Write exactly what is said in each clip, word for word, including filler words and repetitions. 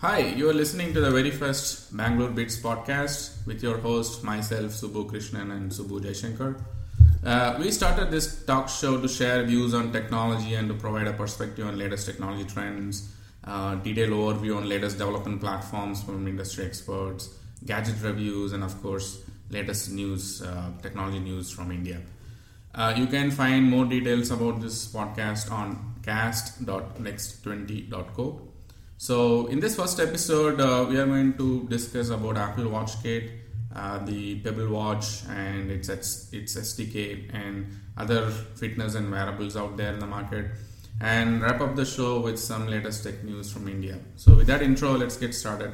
Hi, you are listening to the very first Bangalore Bits podcast with your host, myself, Subbu Krishnan and Subbu Jaishankar. Uh, we started this talk show to share views on technology and to provide a perspective on latest technology trends, uh, detailed overview on latest development platforms from industry experts, gadget reviews, and of course, latest news, uh, technology news from India. Uh, you can find more details about this podcast on cast dot next twenty dot co. So in this first episode, uh, we are going to discuss about Apple Watch Kit, uh, the Pebble Watch and its its S D K and other fitness and wearables out there in the market, and wrap up the show with some latest tech news from India. So with that intro, let's get started.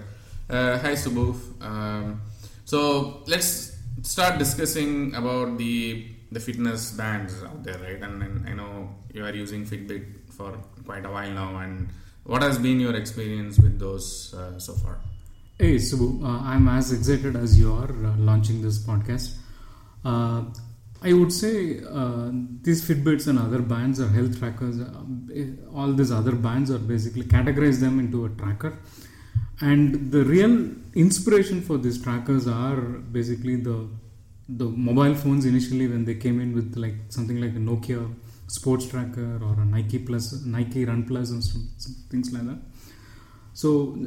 Uh, hi Subbu. Um, so let's start discussing about the the fitness bands out there, right? And, and I know you are using Fitbit for quite a while now, and what has been your experience with those uh, so far? Hey, Subbu, uh, I'm as excited as you are uh, launching this podcast. Uh, I would say uh, these Fitbits and other bands or health trackers, uh, all these other bands are basically categorize them into a tracker. And the real inspiration for these trackers are basically the the mobile phones initially when they came in with like something like a Nokia sports tracker or a Nike plus Nike run plus and some, some things like that. So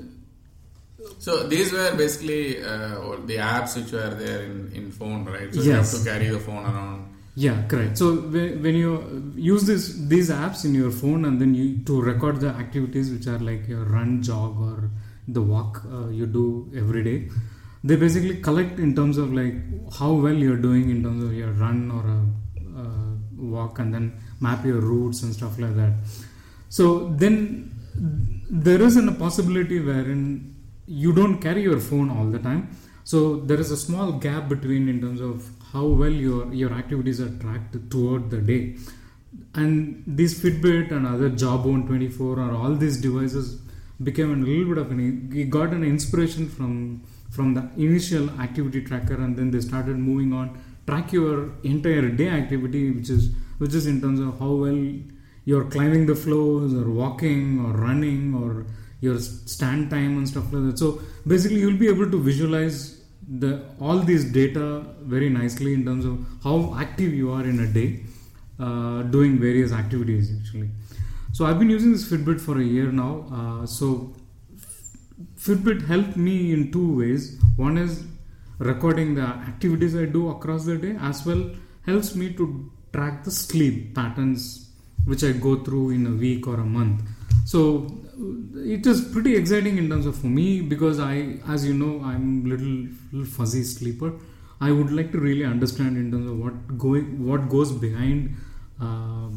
so these were basically uh, the apps which were there in, in phone, right? So yes. You have to carry the phone around. Yeah, correct. So when you use this these apps in your phone and then you to record the activities which are like your run, jog or the walk uh, you do every day, they basically collect in terms of like how well you're doing in terms of your run or a walk and then map your routes and stuff like that. So then there is a possibility wherein you don't carry your phone all the time. So there is a small gap between in terms of how well your, your activities are tracked throughout the day. And these Fitbit and other Jawbone twenty-four or all these devices became a little bit of an, you got an inspiration from, from the initial activity tracker, and then they started moving on track your entire day activity, which is which is in terms of how well you're climbing the floors or walking or running or your stand time and stuff like that. So basically you'll be able to visualize the all these data very nicely in terms of how active you are in a day uh, doing various activities actually. So I've been using this Fitbit for a year now. Uh, so Fitbit helped me in two ways. One is recording the activities I do across the day, as well helps me to track the sleep patterns which I go through in a week or a month. So it is pretty exciting in terms of for me, because I, as you know, I'm little, little fuzzy sleeper. I would like to really understand in terms of what going, what goes behind uh,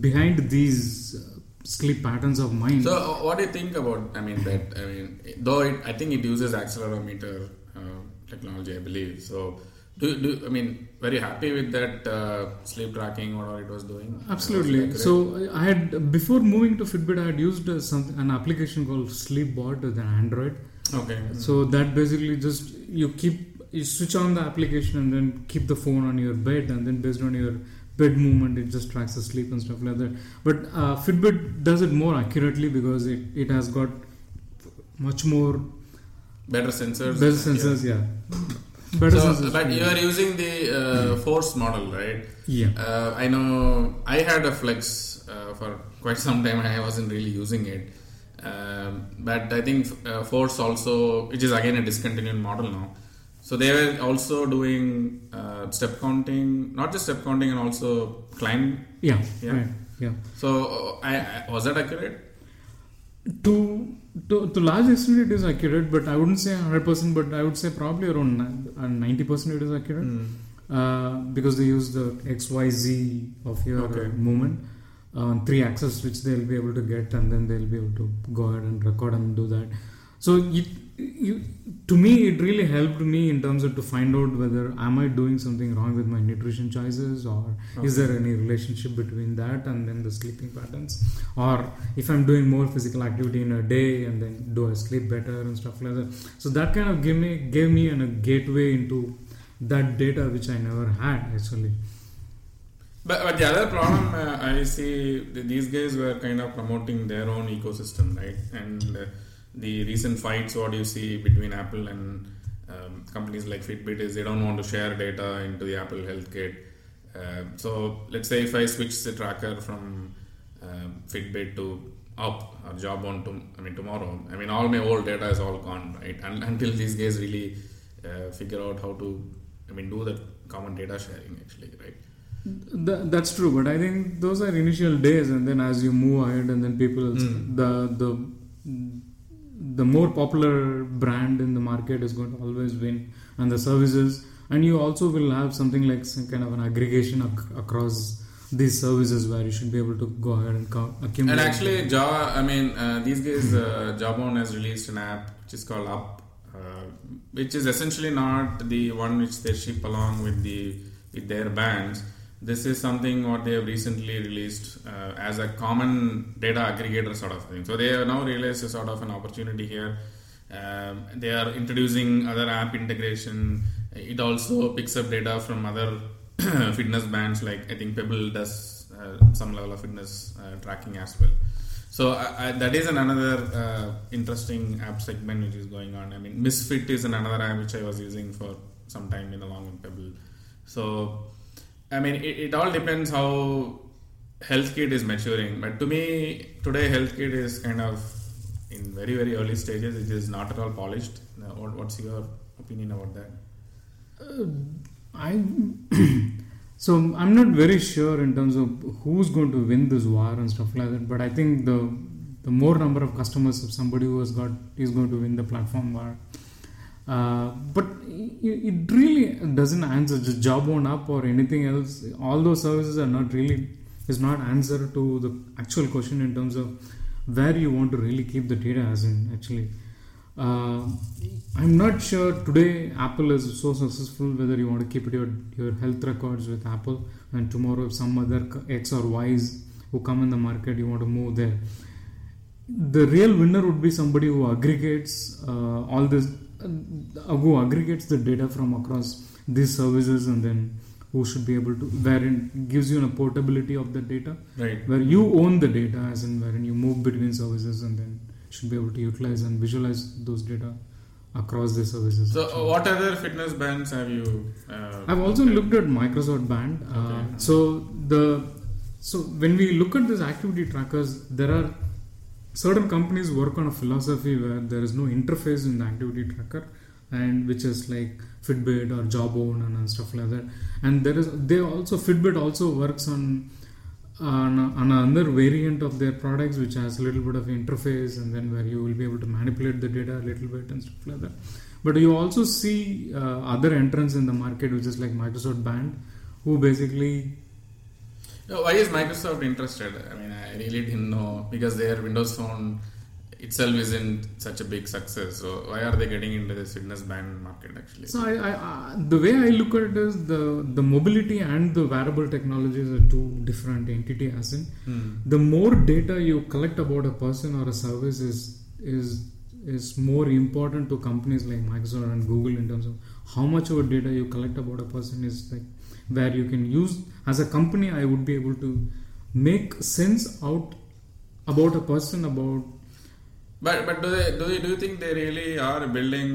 behind these sleep patterns of mine. So what do you think about? I mean that. I mean though it, I think it uses accelerometer technology, I believe. So, do do I mean, were you happy with that uh, sleep tracking or it was doing? Absolutely. Was so, I had before moving to Fitbit, I had used uh, some an application called SleepBot with an Android. Okay. So mm-hmm. that basically just you keep you switch on the application and then keep the phone on your bed, and then based on your bed movement, it just tracks the sleep and stuff like that. But uh, Fitbit does it more accurately because it, it has got much more. Better sensors. Better sensors, yeah. yeah. Better so, sensors. But you are using the uh, Force model, right? Yeah. Uh, I know I had a Flex uh, for quite some time and I wasn't really using it. Um, but I think uh, Force also, which is again a discontinued model now. So they were also doing uh, step counting, not just step counting and also climb. Yeah. Yeah. Right. Yeah. So I, I, was that accurate? To to to large extent it is accurate, but I wouldn't say one hundred percent, but I would say probably around ninety percent it is accurate mm. uh, because they use the X Y Z of your okay. movement on uh, three axes which they'll be able to get, and then they'll be able to go ahead and record and do that. So it, you, to me it really helped me in terms of to find out whether am I doing something wrong with my nutrition choices, or okay. is there any relationship between that and then the sleeping patterns, or if I'm doing more physical activity in a day and then do I sleep better and stuff like that. So that kind of gave me gave me an, a gateway into that data which I never had actually. But, but the other problem uh, I see these guys were kind of promoting their own ecosystem, right? And uh, the recent fights what you see between Apple and um, companies like Fitbit is they don't want to share data into the Apple Health Kit. Uh, so let's say if I switch the tracker from uh, Fitbit to Up or Jawbone to I mean tomorrow, I mean all my old data is all gone, right? And until these guys really uh, figure out how to I mean do the common data sharing actually, right? Th- that's true, but I think those are initial days, and then as you move ahead, and then people mm. the the the more popular brand in the market is going to always win, and the services. And you also will have something like some kind of an aggregation ac- across these services where you should be able to go ahead and co- accumulate. And actually, Java, I mean, uh, these days, uh, Jawbone has released an app which is called Up, uh, which is essentially not the one which they ship along with the with their bands. This is something what they have recently released uh, as a common data aggregator sort of thing. So they have now realized a sort of an opportunity here. Um, they are introducing other app integration. It also picks up data from other fitness bands, like I think Pebble does uh, some level of fitness uh, tracking as well. So I, I, that is an another uh, interesting app segment which is going on. I mean, Misfit is another app which I was using for some time in along with Pebble. So I mean, it, it all depends how Health Kit is maturing. But to me, today Health Kit is kind of in very very early stages. It is not at all polished. What, what's your opinion about that? Uh, I so I'm not very sure in terms of who's going to win this war and stuff like that, but I think the the more number of customers of somebody who has got is going to win the platform war. Uh, but it, it really doesn't answer the Jawbone Up or anything else. All those services are not really is not answer to the actual question in terms of where you want to really keep the data as in actually. Uh, I'm not sure today Apple is so successful whether you want to keep it your, your health records with Apple and tomorrow if some other X or Y's who come in the market you want to move there. The real winner would be somebody who aggregates uh, all this uh, who aggregates the data from across these services and then who should be able to wherein gives you a portability of the data, right? Where you own the data as in wherein you move between services and then should be able to utilize and visualize those data across the services. So actually, what other fitness bands have you? Uh, I've also okay. looked at Microsoft Band. Okay. Uh, so the so when we look at these activity trackers, there are certain companies work on a philosophy where there is no interface in the activity tracker, and which is like Fitbit or Jawbone and stuff like that. And there is they also Fitbit also works on. On, on another variant of their products which has a little bit of interface and then where you will be able to manipulate the data a little bit and stuff like that. But you also see uh, other entrants in the market which is like Microsoft Band who basically... No, why is Microsoft interested? I mean, I really didn't know because their Windows Phone itself isn't such a big success. So why are they getting into this fitness band market actually? So I, I, I, the way I look at it is the, the mobility and the wearable technologies are two different entities as in. Mm. The more data you collect about a person or a service is is is more important to companies like Microsoft and Google in terms of how much of data you collect about a person is like where you can use. As a company, I would be able to make sense out about a person about But but do they, do they do you think they really are building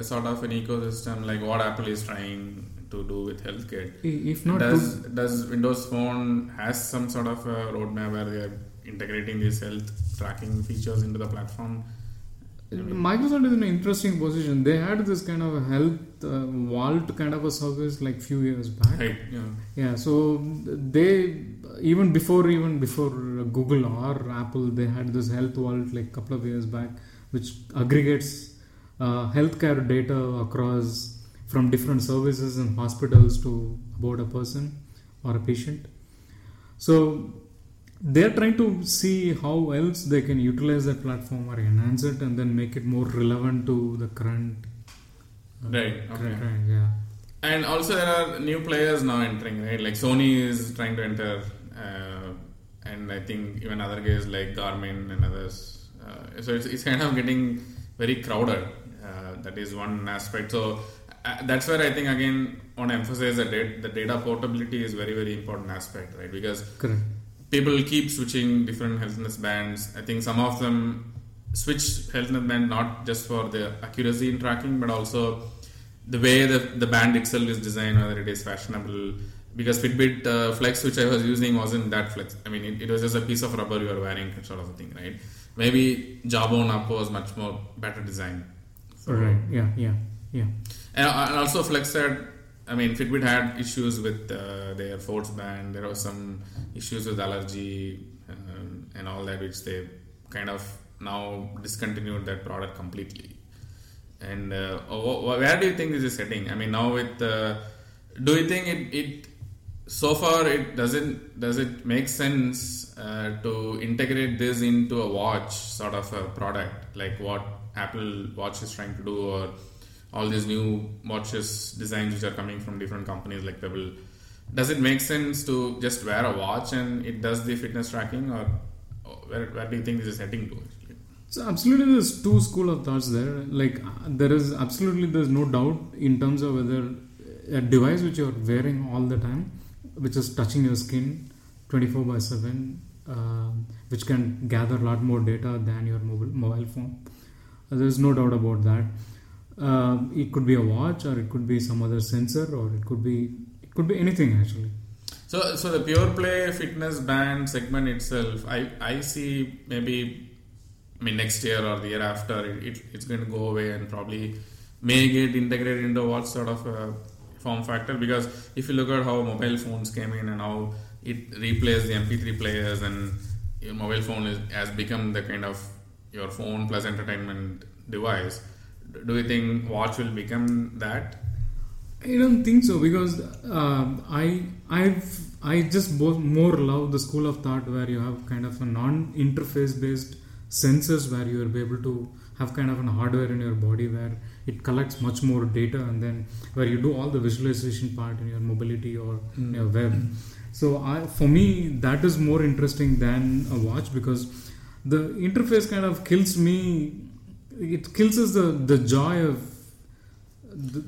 a sort of an ecosystem like what Apple is trying to do with HealthKit? If not, does do does Windows Phone has some sort of a roadmap where they are integrating these health tracking features into the platform? I mean, Microsoft is in an interesting position. They had this kind of a health uh, vault kind of a service like few years back. Right. Yeah. Yeah. So they even before even before Google or Apple, they had this health vault like couple of years back, which aggregates uh, healthcare data across from different services and hospitals to about a person or a patient. So they are trying to see how else they can utilize that platform or enhance it and then make it more relevant to the current uh, right current okay. trend, yeah. And also there are new players now entering, right? Like Sony is trying to enter uh, and I think even other guys like Garmin and others uh, so it's, it's kind of getting very crowded. Uh, that is one aspect. So uh, that's where I think again I want to emphasize that data, the data portability is very very important aspect, right? Because correct. People keep switching different healthness bands. I think some of them switch health band not just for the accuracy in tracking, but also the way the, the band itself is designed, whether it is fashionable. Because Fitbit uh, Flex, which I was using, wasn't that flex. I mean, it, it was just a piece of rubber you were wearing, sort of a thing, right? Maybe Jawbone app was much more better designed. So, right. Yeah. Yeah. Yeah. And, and also Flex had, I mean, Fitbit had issues with uh, their force band. There was some issues with allergy um, and all that, which they kind of now discontinued that product completely. And uh, where do you think this is heading? I mean, now with uh, do you think it, it so far it doesn't does it make sense uh, to integrate this into a watch sort of a product, like what Apple Watch is trying to do, or all these new watches designs which are coming from different companies like Pebble? Does it make sense to just wear a watch and it does the fitness tracking, or where, where do you think this is heading to? So absolutely, there's two school of thoughts there. Like there is absolutely there's no doubt in terms of whether a device which you're wearing all the time, which is touching your skin twenty-four by seven, uh, which can gather a lot more data than your mobile mobile phone. Uh, there's no doubt about that. Uh, it could be a watch, or it could be some other sensor, or it could be it could be anything actually. So, so the pure play fitness band segment itself, I I see maybe. I mean, next year or the year after, it, it it's going to go away and probably may get integrated into what sort of a form factor. Because if you look at how mobile phones came in and how it replaced the M P three players, and your mobile phone is, has become the kind of your phone plus entertainment device, do you think watch will become that? I don't think so, because uh, I I've I just both more love the school of thought where you have kind of a non-interface based sensors where you are able to have kind of an hardware in your body where it collects much more data, and then where you do all the visualization part in your mobility or mm. in your web. So I, for me, that is more interesting than a watch, because the interface kind of kills me. It kills us the, the joy of... The,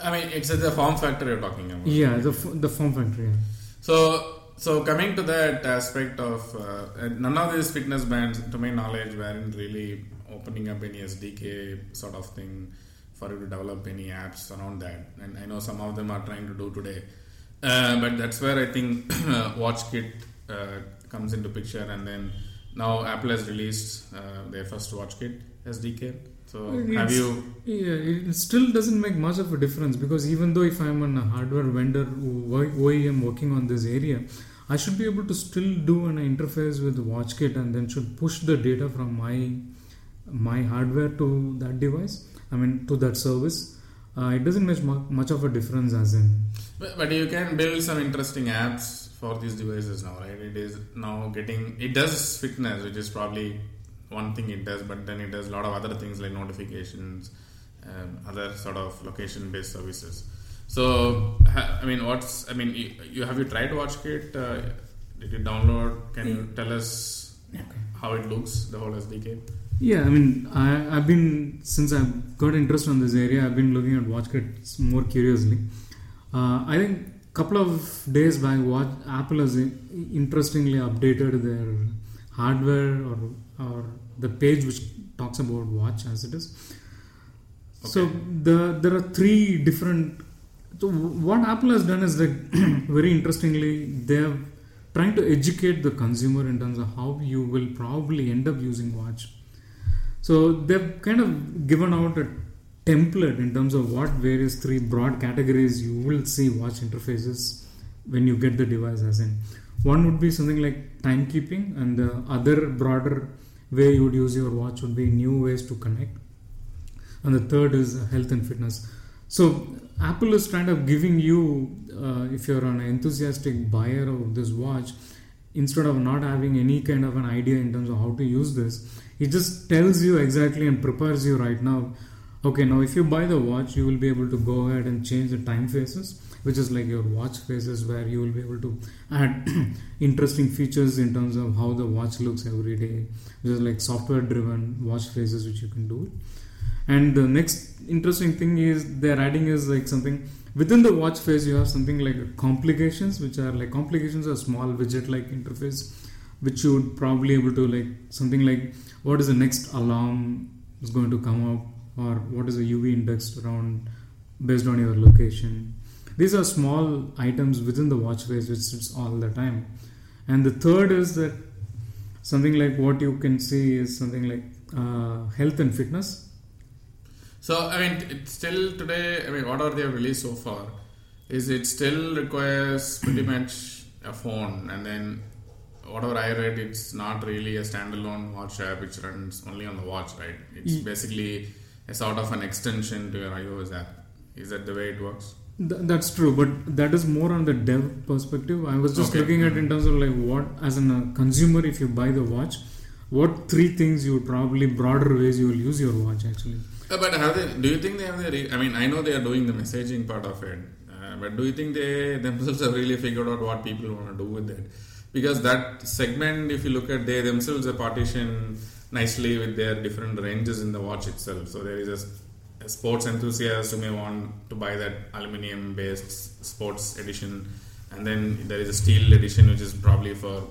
I mean, it's the form factor you're talking about. Yeah, the the form factor, yeah. So... So coming to that aspect of uh, none of these fitness bands, to my knowledge, weren't really opening up any S D K sort of thing for you to develop any apps around that. And I know some of them are trying to do today. Uh, but that's where I think WatchKit uh, comes into picture. And then now Apple has released uh, their first WatchKit S D K. So it's, have you... Yeah, it still doesn't make much of a difference, because even though if I'm a hardware vendor O E M working on this area, I should be able to still do an interface with WatchKit and then should push the data from my my hardware to that device. I mean, to that service. Uh, it doesn't make much of a difference as in. But, but you can build some interesting apps for these devices now, right? It is now getting... It does fitness, which is probably one thing it does, but then it does a lot of other things like notifications, um, other sort of location-based services. So, I mean, what's, I mean, you, you have you tried WatchKit? Uh, did you download? Can you tell us how it looks, the whole S D K? Yeah, I mean, I, I've been, since I've got interest on this area, I've been looking at WatchKit more curiously. Uh, I think a couple of days back, Watch, Apple has interestingly updated their hardware or, or the page which talks about watch as it is. Okay. So, the there are three different... So what Apple has done is like very interestingly, they're trying to educate the consumer in terms of how you will probably end up using watch. So they've kind of given out a template in terms of what various three broad categories you will see watch interfaces when you get the device as in. One would be something like timekeeping, and the other broader way you would use your watch would be new ways to connect. And the third is health and fitness. So Apple is kind of giving you, uh, if you're an enthusiastic buyer of this watch, instead of not having any kind of an idea in terms of how to use this, it just tells you exactly and prepares you right now. Okay, now if you buy the watch, you will be able to go ahead and change the time phases, which is like your watch phases where you will be able to add interesting features in terms of how the watch looks every day, which is like software-driven watch phases which you can do. And the next interesting thing is they're adding is like something within the watch phase. You have something like complications, which are like complications are small widget like interface which you would probably able to, like, something like what is the next alarm is going to come up, or what is the U V index around based on your location. These are small items within the watch face which sits all the time. And the third is that something like what you can see is something like uh, health and fitness. So, I mean, it's still today, I mean, whatever they have released so far, is it still requires pretty much a phone, and then whatever I read, it's not really a standalone watch app which runs only on the watch, right? It's yeah. basically a sort of an extension to your iOS app. Is that the way it works? Th- that's true, but that is more on the dev perspective. I was just okay. looking at in terms of like what, as a uh, consumer, if you buy the watch, what three things you would probably, broader ways you will use your watch actually. Uh, but have they, do you think they have the, re- I mean, I know they are doing the messaging part of it, uh, but do you think they themselves have really figured out what people want to do with it? Because that segment, if you look at, they themselves are partitioned nicely with their different ranges in the watch itself. So there is a, a sports enthusiast who may want to buy that aluminium based sports edition, and then there is a steel edition which is probably for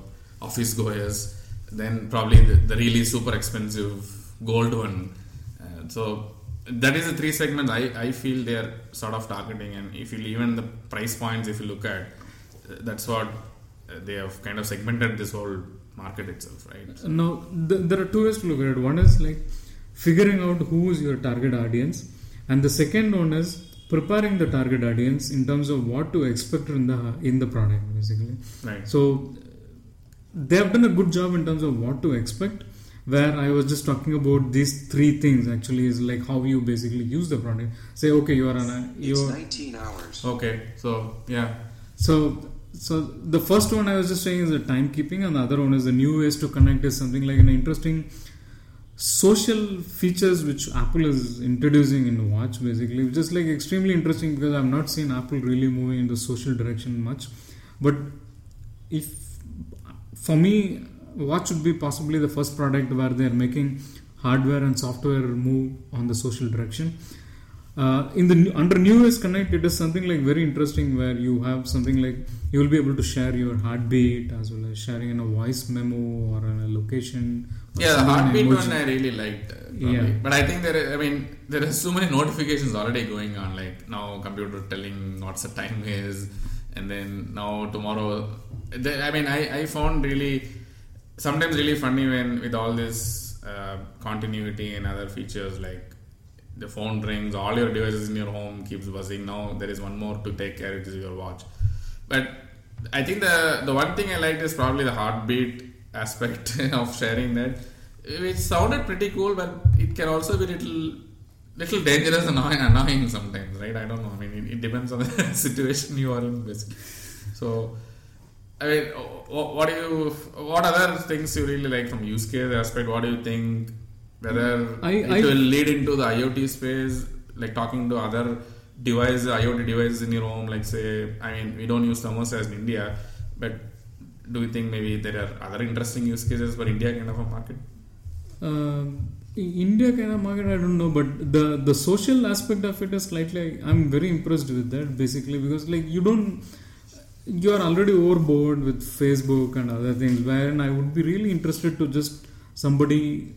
office goers, then probably the, the really super expensive gold one. Uh, so that is the three segments I, I feel they are sort of targeting, and if you even the price points, if you look at, uh, that's what uh, they have kind of segmented this whole market itself, right? So now th- there are two ways to look at it. One is like figuring out who is your target audience, and the second one is preparing the target audience in terms of what to expect in the in the product, basically. Right. So they have done a good job in terms of what to expect, where I was just talking about these three things actually is like how you basically use the product. Say, okay, you are on you're nineteen hours. Okay, so yeah. So so the first one I was just saying is the timekeeping, and the other one is the new ways to connect is something like an interesting social features which Apple is introducing in the watch basically, which is like extremely interesting because I've not seen Apple really moving in the social direction much. But if for me, watch should be possibly the first product where they are making hardware and software move on the social direction. Uh, in the under New O S Connect, it is something like very interesting where you have something like you will be able to share your heartbeat as well as sharing in a voice memo or in a location. Yeah, the heartbeat emoji. One I really liked. Probably. Yeah, but I think there. Are, I mean, there are so many notifications already going on. Like now, computer telling what's the time is, and then now tomorrow. They, I mean, I I found really. Sometimes really funny when with all this uh, continuity and other features like the phone rings, all your devices in your home keeps buzzing. Now there is one more to take care of, it is your watch. But I think the the one thing I liked is probably the heartbeat aspect of sharing that. It sounded pretty cool, but it can also be little little dangerous and annoying sometimes, right? I don't know. I mean, it, it depends on the situation you are in, basically. So. I mean, what do you? What other things you really like from use case aspect? What do you think? Whether I, it I, will lead into the IoT space, like talking to other devices, IoT devices in your home, like say, I mean, we don't use thermostats in India, but do you think maybe there are other interesting use cases for India kind of a market? Um, India kind of market, I don't know, but the the social aspect of it is slightly. I'm very impressed with that basically because like you don't. You are already overboard with Facebook and other things, wherein I would be really interested to just somebody.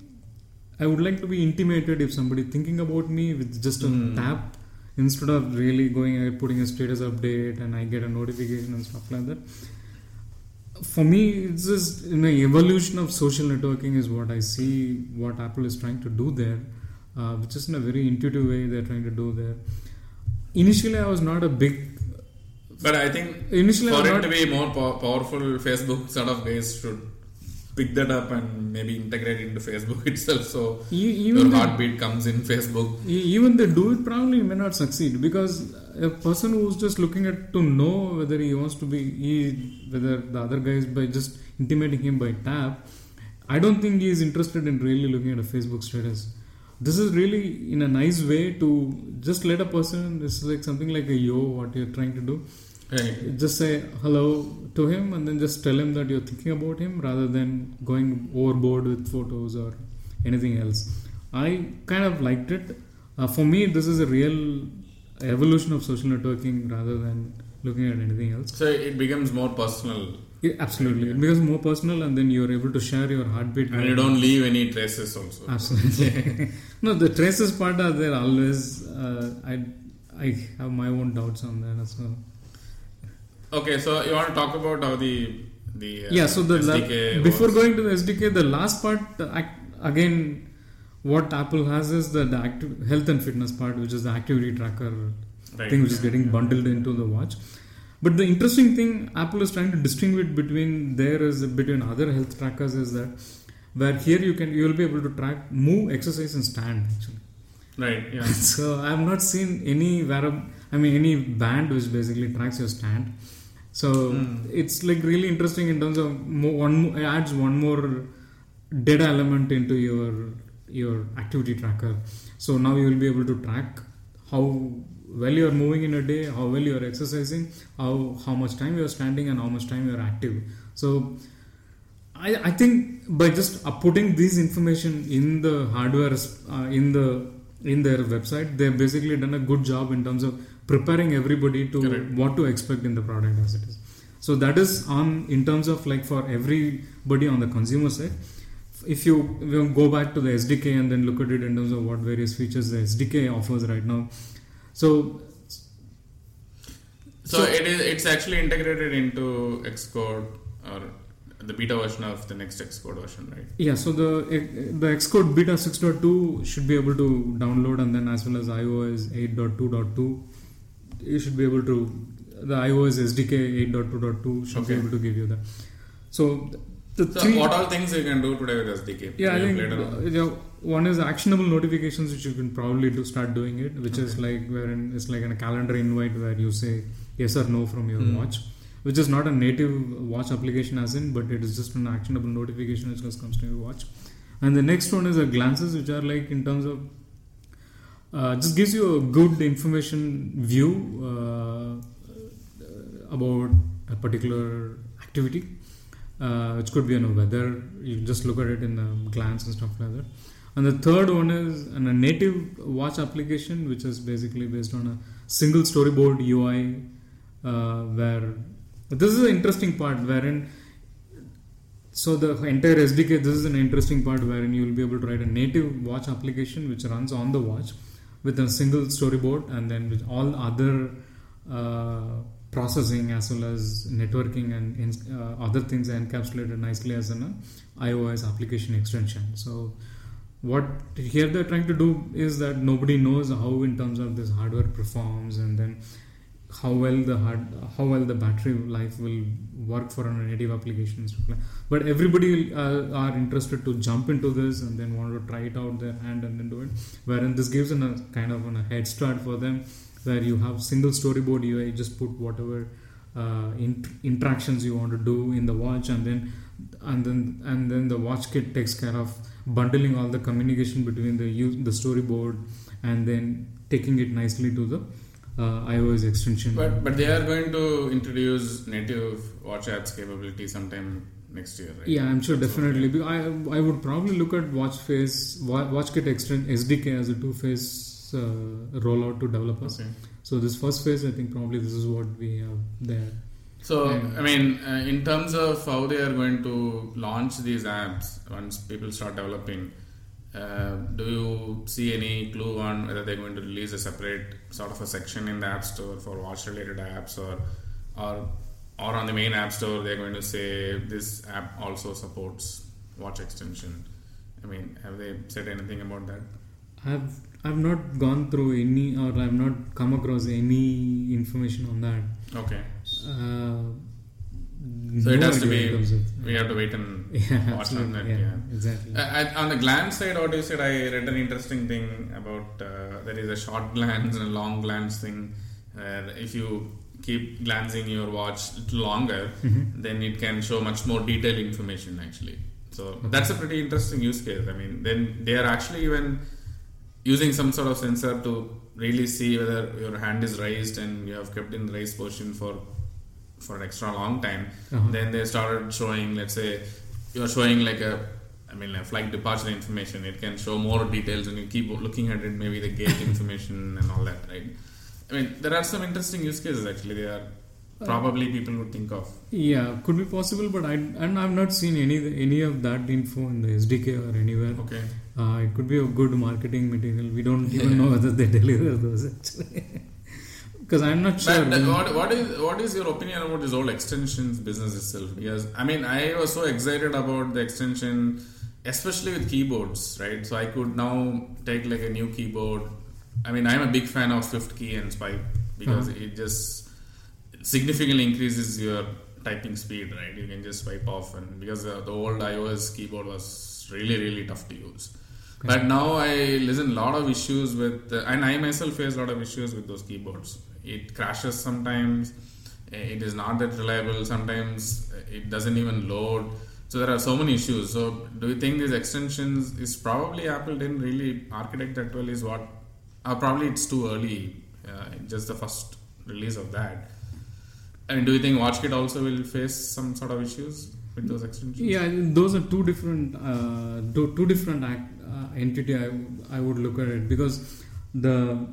I would like to be intimated if somebody thinking about me with just a mm. tap instead of really going and putting a status update and I get a notification and stuff like that. For me, it's just an evolution of social networking is what I see, what Apple is trying to do there, uh, which is in a very intuitive way they're trying to do there. Initially, I was not a big But I think Initially for it to be more po- powerful, Facebook sort of guys should pick that up and maybe integrate it into Facebook itself. So even your the, heartbeat comes in Facebook. Even they do it, probably may not succeed because a person who's just looking at to know whether he wants to be, he, whether the other guy is by just intimating him by tap, I don't think he is interested in really looking at a Facebook status. This is really in a nice way to just let a person, this is like something like a yo, what you're trying to do. Right. Just say hello to him and then just tell him that you're thinking about him rather than going overboard with photos or anything else. I kind of liked it. Uh, for me, this is a real evolution of social networking rather than looking at anything else. So it becomes more personal Yeah, absolutely. Yeah. It becomes more personal, and then you're able to share your heartbeat. And you don't leave any traces also. Absolutely. No, the traces part are there always. Uh, I I have my own doubts on that as well. Okay, so you want to talk about how the, the uh, yeah, so the S D K la- before going to the S D K, the last part, uh, again, what Apple has is the, the active health and fitness part, which is the activity tracker right. thing, which is getting bundled into the watch. But the interesting thing Apple is trying to distinguish between there is between other health trackers is that where here you can you will be able to track move, exercise, and stand actually. Right. Yeah. So I have not seen any wearable, I mean any band which basically tracks your stand. So mm. it's like really interesting in terms of more, one adds one more data element into your your activity tracker. So now you will be able to track how well you are moving in a day, how well you are exercising, how how much time you are standing, and how much time you are active. So I I think by just putting this information in the hardware uh, in the in their website, they've basically done a good job in terms of preparing everybody to Correct. What to expect in the product as it is. So that is on in terms of like for everybody on the consumer side. If you, if you go back to the S D K and then look at it in terms of what various features the S D K offers right now. So, so, so it is. It's actually integrated into Xcode or the beta version of the next Xcode version, right? Yeah. So the the Xcode beta six point two should be able to download, and then as well as iOS eight point two point two, you should be able to the iOS S D K eight point two point two should okay. be able to give you that. So. The so three, what all things you can do today with S D K? Yeah, I think uh, yeah, one is actionable notifications, which you can probably do start doing it, which okay. is like wherein it's like in a calendar invite where you say yes or no from your mm. watch, which is not a native watch application as in, but it is just an actionable notification which just comes to your watch. And the next one is a glances, which are like in terms of uh, just gives you a good information view uh, about a particular activity. Uh, which could be, you know, weather, you just look at it in a glance and stuff like that. And the third one is an, a native watch application, which is basically based on a single storyboard U I, uh, where this is the interesting part wherein, so the entire S D K, this is an interesting part wherein you will be able to write a native watch application which runs on the watch with a single storyboard, and then with all other uh, processing as well as networking and uh, other things are encapsulated nicely as an iOS application extension. So what here they're trying to do is that nobody knows how in terms of this hardware performs, and then how well the hard, how well the battery life will work for a native application. But everybody uh, are interested to jump into this and then want to try it out their hand and then do it. Wherein this gives an, a kind of an, a head start for them, where you have single storyboard U I, just put whatever uh, int- interactions you want to do in the watch, and then and then and then the watch kit takes care of bundling all the communication between the the storyboard and then taking it nicely to the uh, iOS extension. But but they are going to introduce native watch apps capability sometime next year, right? Yeah, I'm sure definitely. So, yeah. I I would probably look at watch face watch kit extend S D K as a two phase. Uh, rollout to developers. Okay. So this first phase, I think probably this is what we have there. So and I mean, uh, in terms of how they are going to launch these apps once people start developing, uh, do you see any clue on whether they're going to release a separate sort of a section in the app store for watch-related apps, or or or on the main app store they're going to say this app also supports watch extension? I mean, have they said anything about that? I've I've not gone through any, or I've not come across any information on that. Okay. Uh, so no it has to be. We have to wait and yeah, watch on that. Yeah, yeah. Exactly. Uh, on the glance side, what you said, I read an interesting thing about uh, there is a short glance and a long glance thing. Where if you keep glancing your watch longer, mm-hmm. then it can show much more detailed information actually. So okay. that's a pretty interesting use case. I mean, then they are actually even using some sort of sensor to really see whether your hand is raised and you have kept in the raised position for for an extra long time. Uh-huh. Then they started showing, let's say, you're showing like a, I mean, a flight departure information. It can show more details and you keep looking at it, maybe the gate information and all that, right? I mean, there are some interesting use cases actually. They are probably people would think of. Yeah, could be possible, but I and I've not seen any any of that info in the S D K or anywhere. Okay, uh, it could be a good marketing material. We don't yeah. even know whether they deliver those actually, because I'm not sure. But, what, what is what is your opinion about this whole extensions business itself? Yes, I mean I was so excited about the extension, especially with keyboards, right? So I could now take like a new keyboard. I mean, I'm a big fan of SwiftKey and Swipe because uh-huh. it just significantly increases your typing speed, right? You can just swipe off, and because the, the old iOS keyboard was really, really tough to use. Okay. But now I listen a lot of issues with, uh, and I myself face a lot of issues with those keyboards. It crashes sometimes. It is not that reliable. Sometimes it doesn't even load. So there are so many issues. So do you think these extensions is probably Apple didn't really architect that well? Is what? Uh, probably it's too early. Uh, just the first release of that. And do you think WatchKit also will face some sort of issues with those extensions? Yeah, those are two different uh, two, two different act, uh, entity. I, I would look at it because the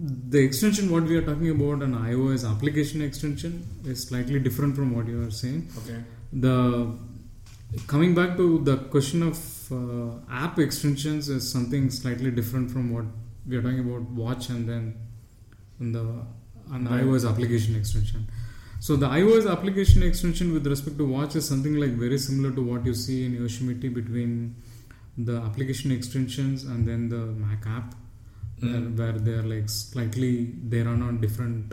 the extension what we are talking about, an iOS application extension, is slightly different from what you are saying. Okay. The coming back to the question of uh, app extensions is something slightly different from what we are talking about watch and then in the an right. iOS application extension. So the iOS application extension with respect to watch is something like very similar to what you see in Yosemite between the application extensions and then the Mac app, mm. where, where they are like slightly they run on different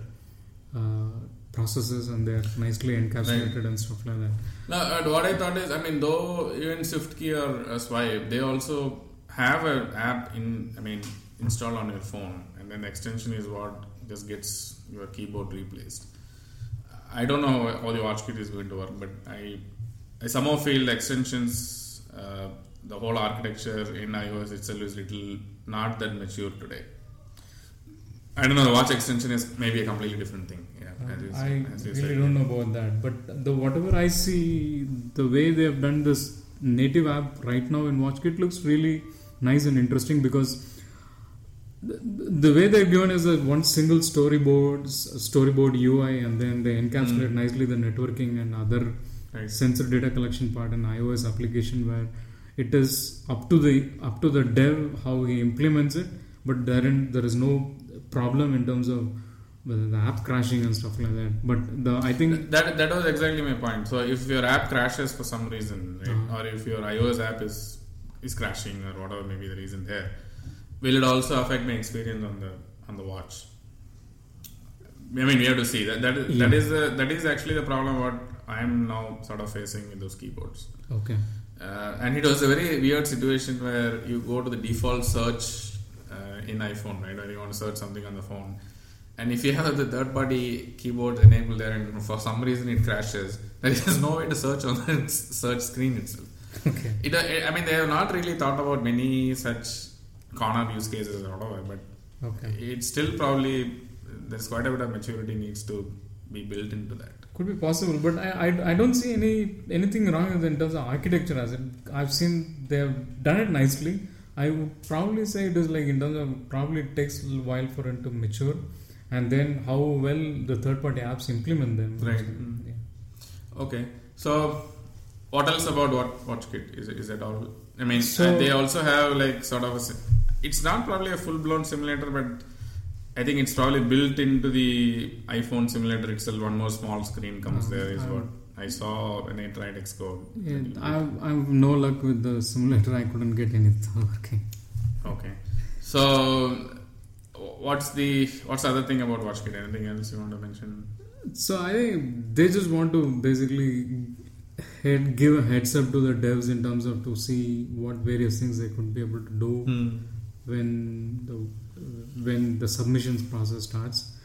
uh, processes and they are nicely encapsulated right. and stuff like that. Now, what I thought is, I mean, though even SwiftKey or uh, Swipe, they also have an app in, I mean, installed on your phone, and then the extension is what just gets your keyboard replaced. I don't know how the WatchKit is going to work, but I, I somehow feel the extensions, uh, the whole architecture in iOS itself is little not that mature today. I don't know, the watch extension is maybe a completely different thing. Yeah, uh, as you, I as you really said. don't know about that, but the whatever I see, the way they have done this native app right now in WatchKit looks really nice and interesting because the way they've given is a one single storyboard, storyboard U I, and then they encapsulate mm. nicely the networking and other right. sensor data collection part in iOS application, where it is up to the up to the dev how he implements it, but therein there is no problem in terms of whether the app crashing and stuff like that. But the I think that that was exactly my point. So if your app crashes for some reason, right, uh-huh. or if your iOS app is is crashing or whatever may be the reason there. Will it also affect my experience on the on the watch? I mean, we have to see that that is yeah. that is the, that is actually the problem what I am now sort of facing with those keyboards. Okay. Uh, and it was a very weird situation where you go to the default search uh, in iPhone, right? Where you want to search something on the phone, and if you have the third-party keyboard enabled there, and for some reason it crashes, there is no way to search on the search screen itself. Okay. It, I mean, they have not really thought about many such corner use cases or whatever, but okay. it's still probably there's quite a bit of maturity needs to be built into that. Could be possible, but I I, I don't see any anything wrong in terms of architecture. As it, I've seen they have done it nicely. I would probably say it is like in terms of probably it takes a little while for it to mature, and then how well the third party apps implement them. Right. Mm. Yeah. Okay. So what else about what WatchKit is is that all? I mean, so, they also have like sort of a. It's not probably a full-blown simulator, but I think it's probably built into the iPhone simulator itself. One more small screen comes uh, there is I'm, what I saw when I tried Xcode. Yeah, I I have no luck with the simulator. I couldn't get anything working. Okay. So, what's the what's the other thing about WatchKit? Anything else you want to mention? So, I think they just want to basically head give a heads up to the devs in terms of to see what various things they could be able to do. Hmm. When the uh, when the submissions process starts,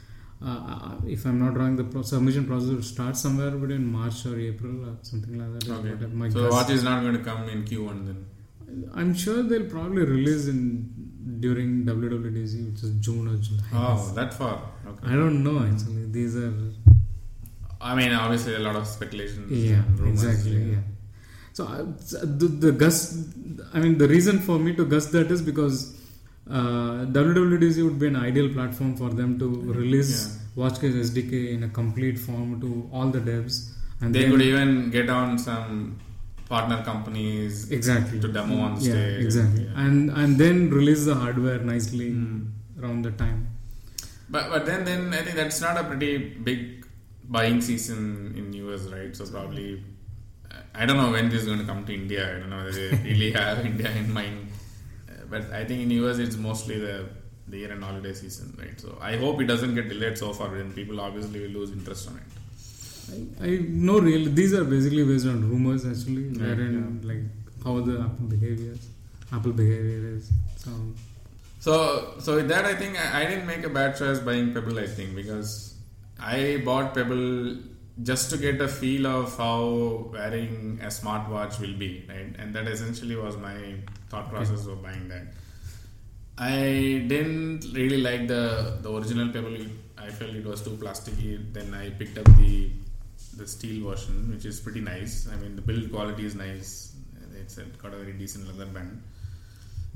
uh, if I'm not wrong, the pro- submission process will start somewhere between March or April or something like that. Okay. What my so watch is not going to come in Q one then. I'm sure they'll probably release in during W W D C, which is June or July. Oh, that far? Okay. I don't know actually. These are. I mean, obviously, a lot of speculation. Yeah, and rumors, exactly. Yeah. yeah. So uh, the, the guess. I mean, the reason for me to guess that is because. Uh, W W D C would be an ideal platform for them to release yeah. WatchKit S D K in a complete form to all the devs, and they then, could even get on some partner companies exactly to demo on stage. Yeah, exactly, yeah. and and then release the hardware nicely mm. around the time. But but then then I think that's not a pretty big buying season in U S, right? So probably I don't know when this is going to come to India. I don't know whether they really have India in mind. But I think in U S it's mostly the the year and holiday season, right? So I hope it doesn't get delayed so far, and people obviously will lose interest on it. I, I no really. These are basically based on rumors, actually, right, wherein yeah. like how the Apple behaviors, Apple behavior is. So, so, so with that, I think I, I didn't make a bad choice buying Pebble. I think because I bought Pebble just to get a feel of how wearing a smartwatch will be, right? And that essentially was my thought process okay. of buying that. I didn't really like the, the original Pebble. I felt it was too plasticky. Then I picked up the the steel version, which is pretty nice. I mean, the build quality is nice. It's got a very decent leather band.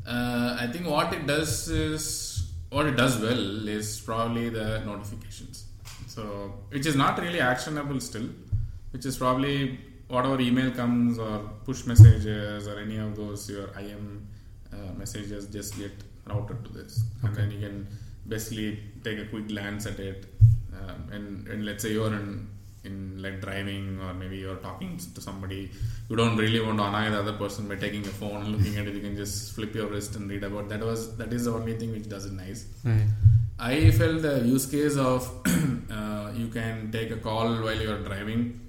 Uh, I think what it does is what it does well is probably the notifications. So, which is not really actionable still, which is probably whatever email comes or push messages or any of those your I M uh, messages just get routed to this, okay. and then you can basically take a quick glance at it. Um, and and let's say you're in in like driving or maybe you're talking to somebody, you don't really want to annoy the other person by taking your phone and looking at it. You can just flip your wrist and read about that. Was that is the only thing which does it nice. Right. I felt the use case of uh, you can take a call while you're driving,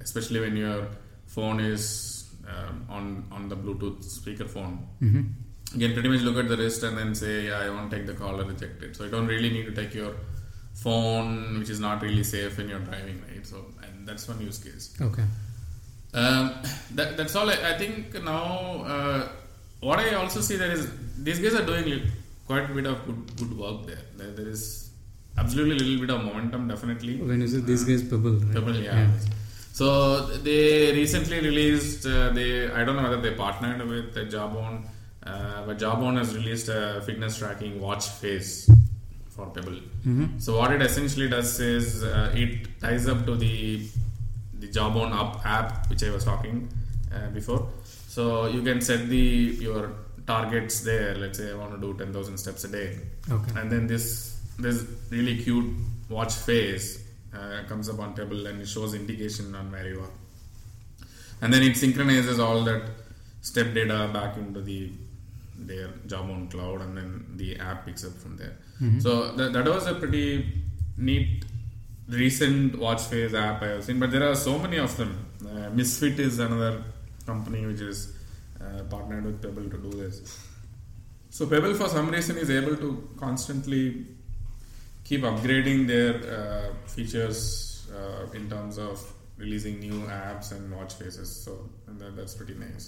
especially when your phone is um, on on the Bluetooth speakerphone. Mm-hmm. You can pretty much look at the wrist and then say, yeah, I won't take the call or reject it. So you don't really need to take your phone, which is not really safe when you're driving, right? So and that's one use case. Okay. Um, that, that's all. I, I think now uh, what I also see there is these guys are doing it. Quite a bit of good, good work there. there. There is absolutely a little bit of momentum, definitely. When you say these uh, guys, Pebble, right? Pebble, yeah. yeah. So they recently released. Uh, they I don't know whether they partnered with uh, Jawbone, uh, but Jawbone has released a fitness tracking watch face for Pebble. Mm-hmm. So what it essentially does is uh, it ties up to the the Jawbone app, app which I was talking uh, before. So you can set the your targets there. Let's say I want to do ten thousand steps a day, okay. and then this this really cute watch face uh, comes up on Pebble and it shows indication on where you are, and then it synchronizes all that step data back into the their Jawbone cloud, and then the app picks up from there. Mm-hmm. So that, that was a pretty neat recent watch face app I have seen, but there are so many of them. Uh, Misfit is another company which is Uh, partnered with Pebble to do this. So Pebble for some reason is able to constantly keep upgrading their uh, features uh, in terms of releasing new apps and watch faces. So and that, that's pretty nice.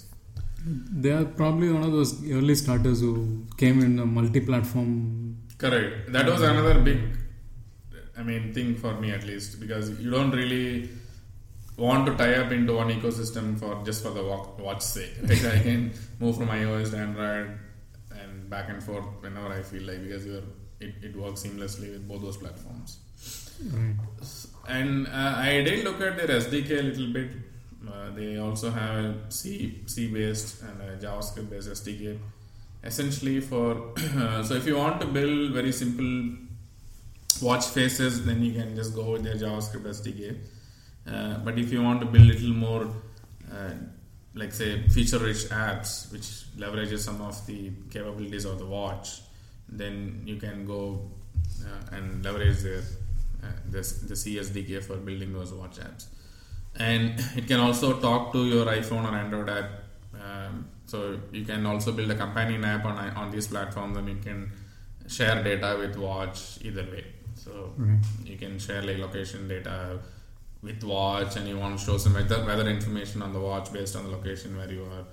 They are probably one of those early starters who came in a multi-platform. Correct. That was another big I mean thing for me, at least, because you don't really want to tie up into one ecosystem for just for the watch sake. Like I can move from iOS to Android and back and forth whenever I feel like, because you're, it, it works seamlessly with both those platforms. Right. And uh, I did look at their S D K a little bit. Uh, they also have a C, C-based and a JavaScript-based S D K. Essentially for... Uh, so if you want to build very simple watch faces, then you can just go with their JavaScript S D K. Uh, but if you want to build little more, uh, like say, feature-rich apps, which leverages some of the capabilities of the watch, then you can go uh, and leverage the, uh, the the C S D K for building those watch apps. And it can also talk to your iPhone or Android app. Um, so you can also build a companion app on on these platforms, and you can share data with watch either way. So mm-hmm. you can share like location data with watch, and you want to show some weather, weather information on the watch based on the location where you are.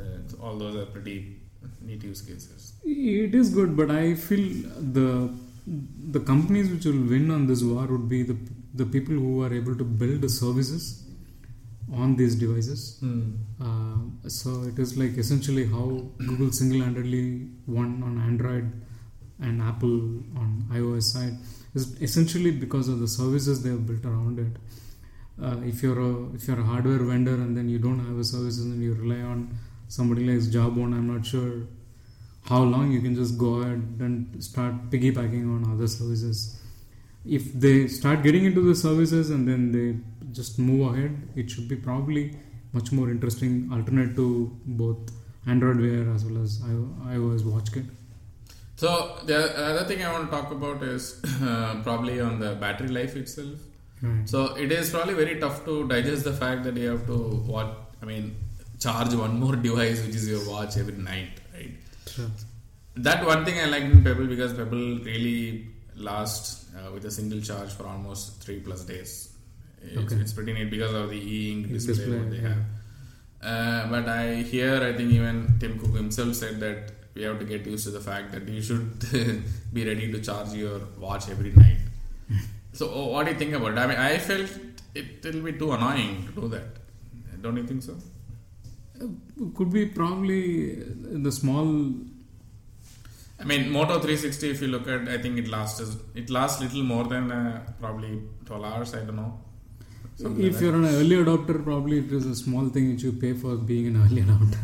Uh, all those are pretty neat use cases. It is good, but I feel the the companies which will win on this war would be the the people who are able to build the services on these devices. Mm. Uh, so it is like essentially how Google single-handedly won on Android and Apple on iOS side is essentially because of the services they have built around it. Uh, if you're a if you're a hardware vendor and then you don't have a services and you rely on somebody like Jawbone, I'm not sure how long you can just go ahead and start piggybacking on other services. If they start getting into the services and then they just move ahead, it should be probably much more interesting alternate to both Android Wear as well as iOS WatchKit. So the other thing I want to talk about is uh, probably on the battery life itself. Right. So it is probably very tough to digest the fact that you have to watch, I mean, charge one more device, which is your watch, every night, right? Sure. That one thing I liked in Pebble, because Pebble really lasts uh, with a single charge for almost three plus days. It's, okay. it's pretty neat because of the e-ink display, display what they yeah. have. Uh, but I hear, I think even Tim Cook himself said that we have to get used to the fact that you should be ready to charge your watch every night. So oh, what do you think about it? I mean, I felt it will be too annoying to do that. Don't you think so? Could be probably the small... I mean, Moto three sixty, if you look at, I think it lasts it lasts little more than uh, probably twelve hours, I don't know. Something if like you're that. An early adopter, probably it is a small thing which you pay for being an early adopter.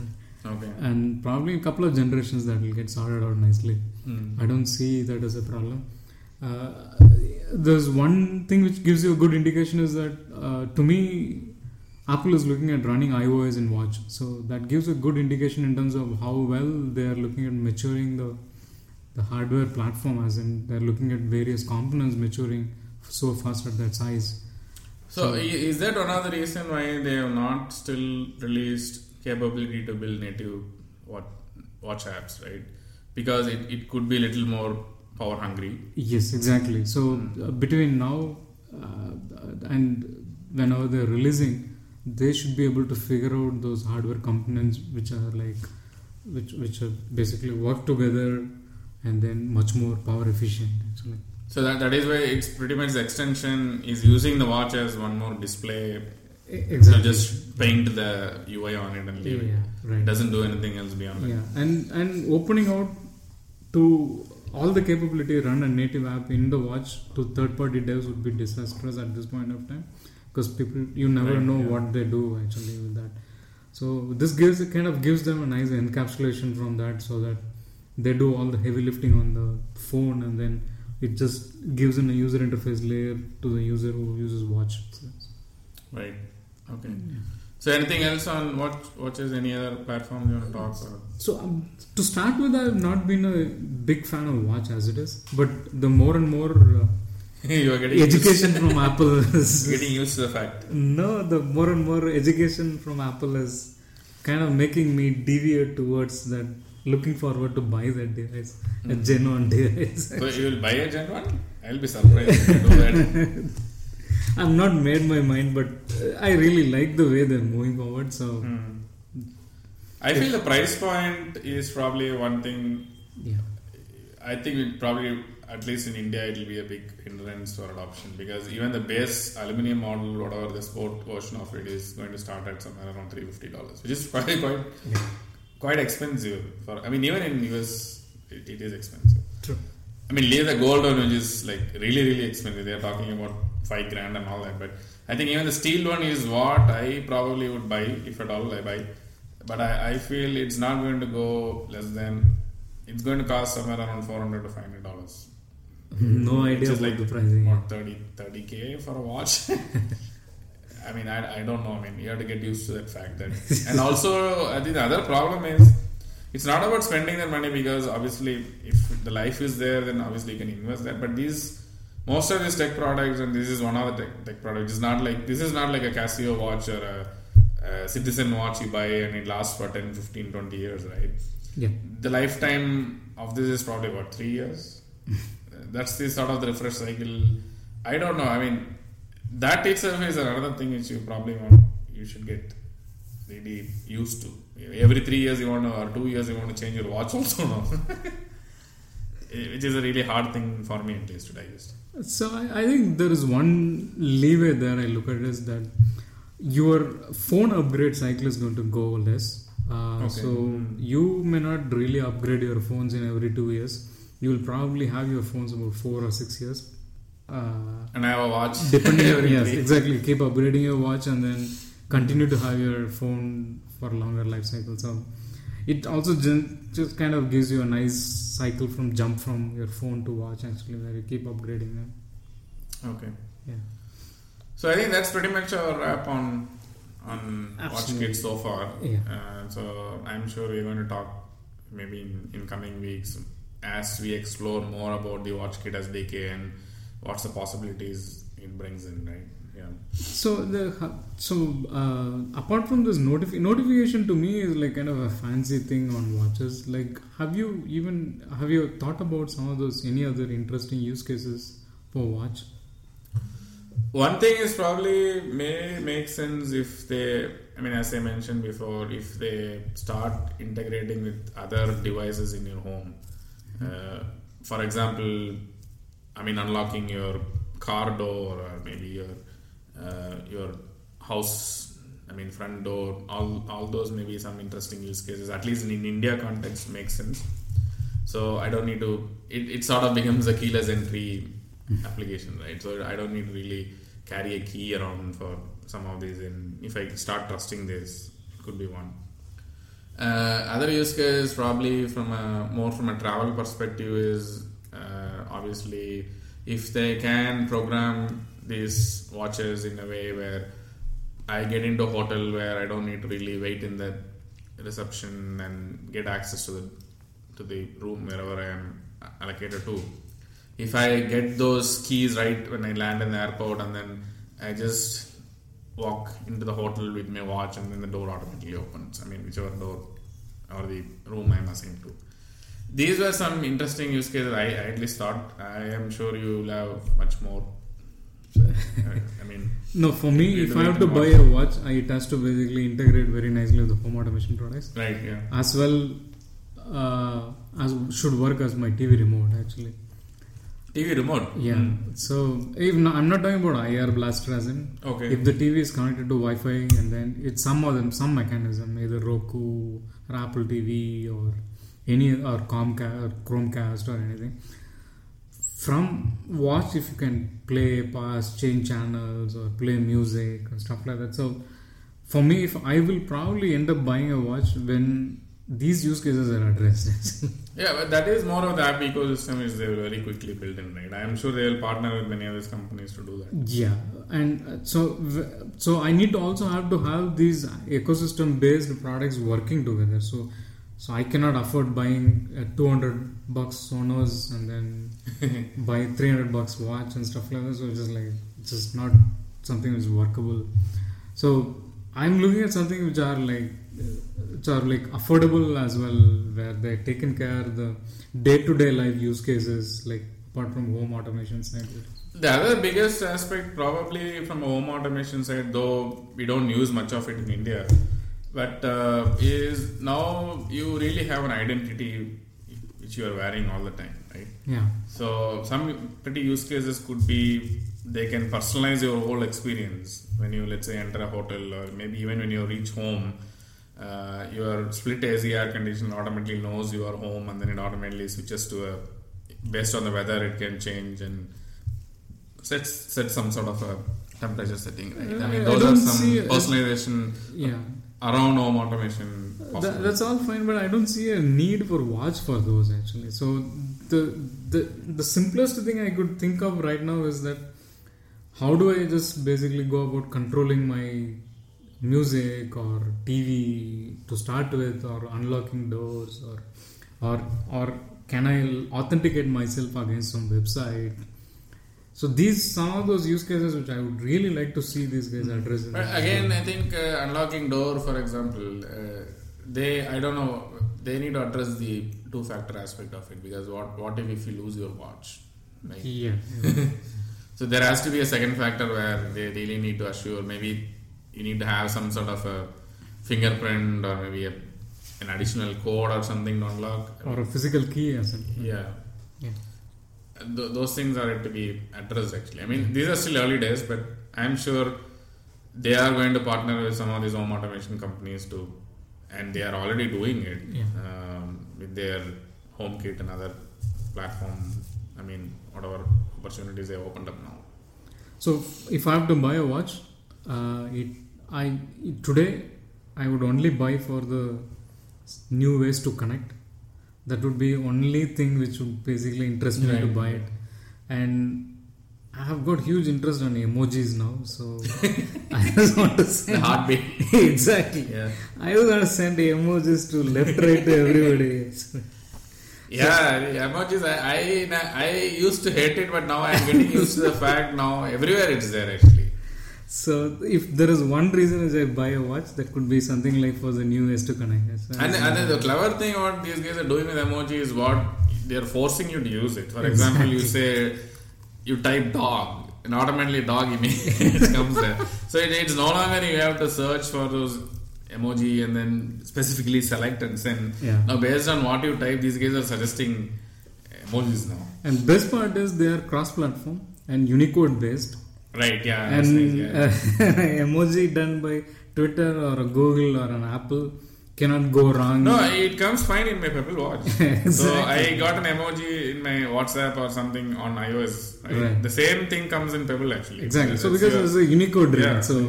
Okay. And probably a couple of generations that will get sorted out nicely. Mm. I don't see that as a problem. Uh, there's one thing which gives you a good indication is that, uh, to me, Apple is looking at running iOS in watch. So that gives a good indication in terms of how well they are looking at maturing the the hardware platform, as in they're looking at various components maturing so fast at that size. So, so is that another reason why they have not still released capability to build native watch, watch apps, right? Because it, it could be a little more power hungry. Yes, exactly. So mm-hmm. between now uh, and whenever they're releasing, they should be able to figure out those hardware components which are like, which which are basically work together and then much more power efficient actually. So that that is why it's pretty much the extension is using the watch as one more display. Exactly. So just paint the U I on it and leave yeah, it. Right. It doesn't do anything else beyond that. Yeah, and and opening out to all the capability run a native app in the watch to third party devs would be disastrous at this point of time, because people you never right, know yeah. what they do actually with that. So this gives it kind of gives them a nice encapsulation from that, so that they do all the heavy lifting on the phone, and then it just gives in a user interface layer to the user who uses watch. Right. Okay. Yeah. So anything else on watch, watches, any other platform you want to talk about? So um, to start with, I've not been a big fan of watch as it is, but the more and more uh, you are getting education from Apple is... Getting used to the fact. No, the more and more education from Apple is kind of making me deviate towards that. Looking forward to buy that device, mm-hmm. a Gen one device. So you will buy a Gen one? I'll be surprised if you do that. I've not made my mind, but I really like the way they're moving forward. So mm. I feel the price point is probably one thing. Yeah. I think it probably, at least in India, it will be a big hindrance for adoption, because even the base aluminium model, whatever the sport version of it is, going to start at somewhere around three hundred fifty dollars, which is probably quite... Yeah. Quite expensive. For I mean, even in U S, it, it is expensive. True. I mean, leave the gold one, which is like really, really expensive. They are talking about five grand and all that. But I think even the steel one is what I probably would buy, if at all I buy. But I, I feel it's not going to go less than. It's going to cost somewhere around four hundred to five hundred dollars. No idea about like the pricing. What thirty, thirty K for a watch. I mean, I, I don't know. I mean, you have to get used to that fact that, and also I think the other problem is it's not about spending that money, because obviously if the life is there, then obviously you can invest that. But these most of these tech products, and this is one of the tech, tech products, is not like this is not like a Casio watch or a, a Citizen watch you buy and it lasts for ten, fifteen, twenty years, right? Yeah. The lifetime of this is probably about three years. That's the sort of the refresh cycle. I don't know. I mean. That itself is another thing which you probably want, you should get really used to. Every three years you want to, or two years you want to change your watch also now. Which is a really hard thing for me at least to digest. So I, I think there is one leeway there I look at is that your phone upgrade cycle is going to go less. Uh, okay. So you may not really upgrade your phones in every two years. you will probably have your phones about four or six years. Uh, and I have a watch. Depending on yes, exactly. Keep upgrading your watch and then continue to have your phone for a longer life cycle. So it also just kind of gives you a nice cycle from jump from your phone to watch, actually, where you keep upgrading them. Okay. Yeah. So I think that's pretty much our wrap on on Absolutely. WatchKit so far. Yeah. Uh, so I'm sure we're going to talk maybe in, in coming weeks as we explore more about the WatchKit as S D K and what's the possibilities it brings in, right? Yeah. So the so uh, apart from this notifi- notification, to me is like kind of a fancy thing on watches. Like, have you even have you thought about some of those any other interesting use cases for watch? One thing is probably may make sense if they, I mean, as I mentioned before, if they start integrating with other devices in your home. Mm-hmm. Uh, for example, I mean, unlocking your car door or maybe your uh, your house, I mean, front door. All all those may be some interesting use cases. At least in India context, makes sense. So I don't need to. It, it sort of becomes a keyless entry application, right? So I don't need to really carry a key around for some of these. And if I start trusting this, it could be one. Uh, other use case, probably from a more from a travel perspective, is uh, obviously if they can program these watches in a way where I get into a hotel where I don't need to really wait in the reception and get access to the to the room wherever I am allocated to. If I get those keys right when I land in the airport and then I just walk into the hotel with my watch and then the door automatically opens. I mean, whichever door or the room I am assigned to. These were some interesting use cases I, I at least thought. I am sure you will have much more. I mean, no, for me, if I have to buy a watch, it has to basically integrate very nicely with the home automation products. Right, yeah. As well uh, as should work as my T V remote, actually. T V remote? Yeah. Mm. So, if no, I'm not talking about I R blaster as in. Okay. If the T V is connected to Wi-Fi and then it's some of them, some mechanism, either Roku or Apple T V or any or Comcast or Chromecast or anything. From watch, if you can play, pause, change channels or play music and stuff like that. So, for me, if I will probably end up buying a watch when these use cases are addressed. Yeah, but that is more of the app ecosystem is they will very quickly build in, right? I am sure they will partner with many other companies to do that. Yeah, and so so I need to also have to have these ecosystem-based products working together. So so I cannot afford buying a two hundred bucks Sonos and then buy three hundred bucks watch and stuff like that. So it's just like it's just not something that's workable. So I'm looking at something which are like. Which are like affordable as well, where they are taken care of the day-to-day life use cases, like apart from home automation side. The other biggest aspect, probably from a home automation side, though we don't use much of it in India, but uh, is now you really have an identity which you are wearing all the time, right? Yeah. So some pretty use cases could be they can personalize your whole experience when you, let's say, enter a hotel or maybe even when you reach home. Uh, your split A C air conditioner automatically knows you are home and then it automatically switches to a based on the weather it can change and sets sets some sort of a temperature setting, right? I mean, those I are some personalization yeah. around home automation. That, that's all fine, but I don't see a need for watch for those actually. So the the the simplest thing I could think of right now is that how do I just basically go about controlling my music or T V to start with, or unlocking doors, or or or can I authenticate myself against some website? So these some of those use cases which I would really like to see these guys address. But again, I think uh, unlocking door, for example, uh, they I don't know they need to address the two factor aspect of it, because what what if if you lose your watch? Right? Yeah. yeah. So there has to be a second factor where they really need to assure maybe. You need to have some sort of a fingerprint or maybe a, an additional code or something to unlock. Or a physical key or something. Yeah. yeah. Th- those things are to be addressed actually. I mean, these are still early days, but I'm sure they are going to partner with some of these home automation companies too. And they are already doing it yeah. um, with their HomeKit and other platform, I mean, whatever opportunities they have opened up now. So if I have to buy a watch, uh, it I it, today I would only buy for the new ways to connect. That would be only thing which would basically interest me right. to buy it. And I have got huge interest on emojis now, so I just want to send the heartbeat. Exactly. Yeah. I just want to send emojis to left, right to everybody. Yeah, emojis. I, I I used to hate it, but now I'm getting used to the fact now everywhere it's there actually. So if there is one reason is I buy a watch, that could be something like for the new ways to connect. So and and then the clever thing what these guys are doing with emoji is what they are forcing you to use it. For example, exactly. you say you type dog and automatically dog image comes there. So it, it's no longer you have to search for those emoji and then specifically select and send. Yeah. Now based on what you type, these guys are suggesting emojis now. And best part is they are cross-platform and Unicode based. Right, yeah. And nice, yeah. Uh, emoji done by Twitter or a Google or an Apple cannot go wrong. No, it comes fine in my Pebble Watch. Exactly. So I got an emoji in my WhatsApp or something on iOS. Right? Right. The same thing comes in Pebble actually. Exactly. So, so because your, it's a Unicode yeah. right? So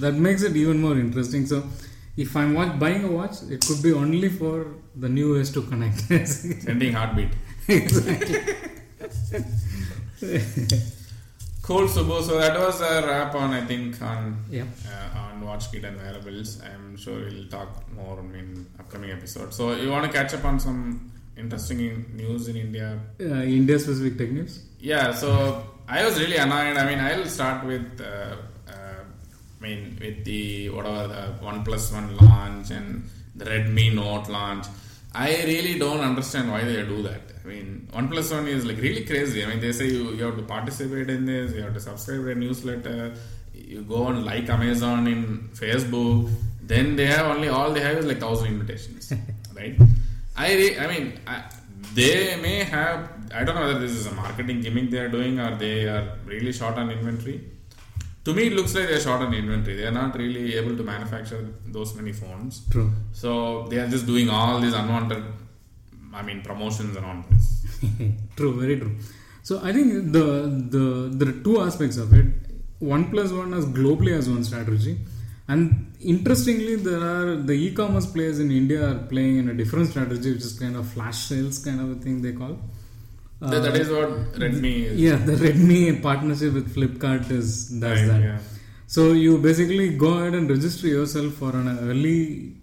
that makes it even more interesting. So if I'm watch, buying a watch, it could be only for the new ways to connect. Sending heartbeat. Exactly. Cool, Subbu. So that was a wrap on, I think, on yeah. uh, on WatchKit and wearables. I'm sure we'll talk more in upcoming episodes. So you want to catch up on some interesting news in India? Uh, India-specific tech news? Yeah, so I was really annoyed. I mean, I'll start with... Uh, I mean, with the whatever the OnePlus One launch and the Redmi Note launch, I really don't understand why they do that. I mean, OnePlus One is like really crazy. I mean, they say you, you have to participate in this, you have to subscribe to their newsletter, you go and like Amazon in Facebook. Then they have only all they have is like thousand invitations, right? I re- I mean, I, they may have. I don't know whether this is a marketing gimmick they are doing or they are really short on inventory. To me, it looks like they're short on inventory. They're not really able to manufacture those many phones. True. So, they are just doing all these unwanted, I mean, promotions and all this. True, very true. So, I think the the there are two aspects of it. OnePlus One has globally as one strategy. And interestingly, there are the e-commerce players in India are playing in a different strategy, which is kind of flash sales kind of a thing they call. Uh, that, that is what Redmi is. Yeah, the Redmi partnership with Flipkart is does right, that. Yeah. So you basically go ahead and register yourself for an early,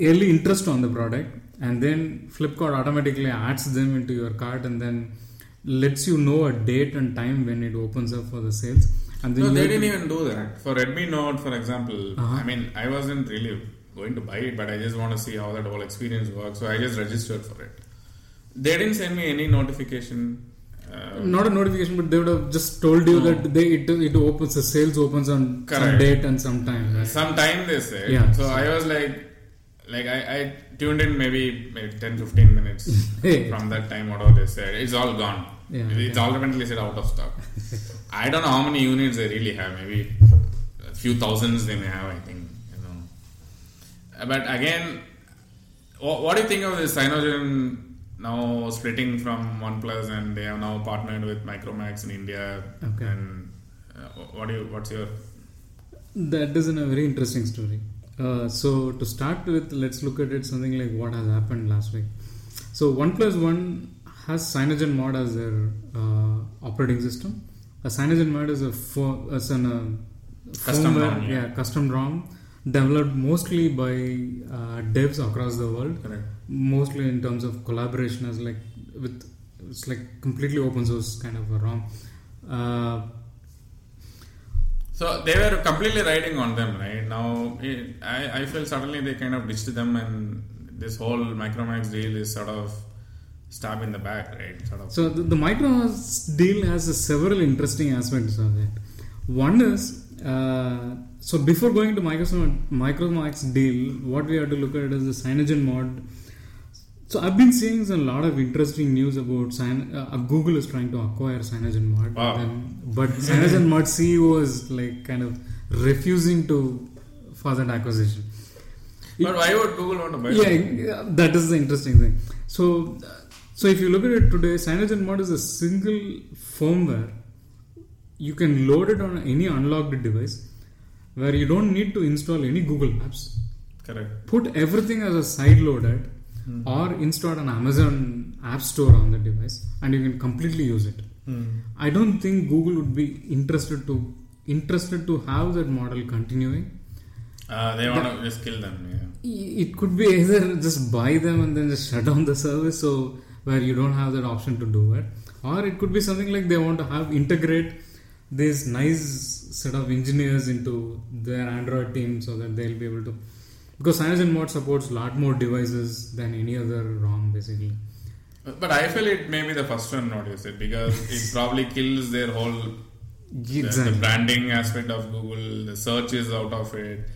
early interest on the product, and then Flipkart automatically adds them into your cart, and then lets you know a date and time when it opens up for the sales. And then no, they didn't even do that for Redmi Note, for example. Uh-huh. I mean, I wasn't really going to buy it, but I just want to see how that whole experience works, so I just registered for it. They didn't send me any notification. Uh, Not a notification, but they would have just told you no. that they it, it opens, the sales opens on Correct. some date and some time. Right? Some time they said. Yeah, so, so I was like, like I, I tuned in maybe, maybe ten to fifteen minutes hey. from that time, whatever they said. It's all gone. Yeah, it's yeah. ultimately said out of stock. I don't know how many units they really have. Maybe a few thousands they may have, I think. You know. But again, what, what do you think of this Cyanogen now splitting from OnePlus, and they have now partnered with Micromax in India? Okay. And uh, what do you? What's your? That is a very interesting story. Uh, so to start with, let's look at it something like what has happened last week. So OnePlus One has CyanogenMod as their uh, operating system. A CyanogenMod is a fo- as an uh, custom ROM, yeah. yeah, custom ROM developed mostly by uh, devs across the world. Correct. Mostly in terms of collaboration, as like with it's like completely open source kind of a ROM. Uh, so they were completely riding on them, right? Now it, I I feel suddenly they kind of ditched them, and this whole Micromax deal is sort of stab in the back, right? Sort of. So the, the Micromax deal has uh, several interesting aspects of it. One is uh, so before going to Microsoft Micromax deal, what we have to look at is the CyanogenMod. So I've been seeing a lot of interesting news about Cyan- uh, Google is trying to acquire CyanogenMod, wow. and, but CyanogenMod C E O is like kind of refusing to for that acquisition. But it, why would Google want to buy? Yeah, it? That is the interesting thing. So So if you look at it today, CyanogenMod is a single firmware. You can load it on any unlocked device where you don't need to install any Google Maps. Correct. Put everything as a side loader mm. or install an Amazon app store on the device and you can completely use it. Mm. I don't think Google would be interested to interested to have that model continuing. Uh, they want that, to just kill them. Yeah. It could be either just buy them and then just shut down the service, so where you don't have that option to do it, or it could be something like they want to have integrate this nice set of engineers into their Android team so that they'll be able to, because CyanogenMod supports a lot more devices than any other ROM basically. But I feel it may be the first one not use it because it probably kills their whole exactly. the, the branding aspect of Google. The search is out of it.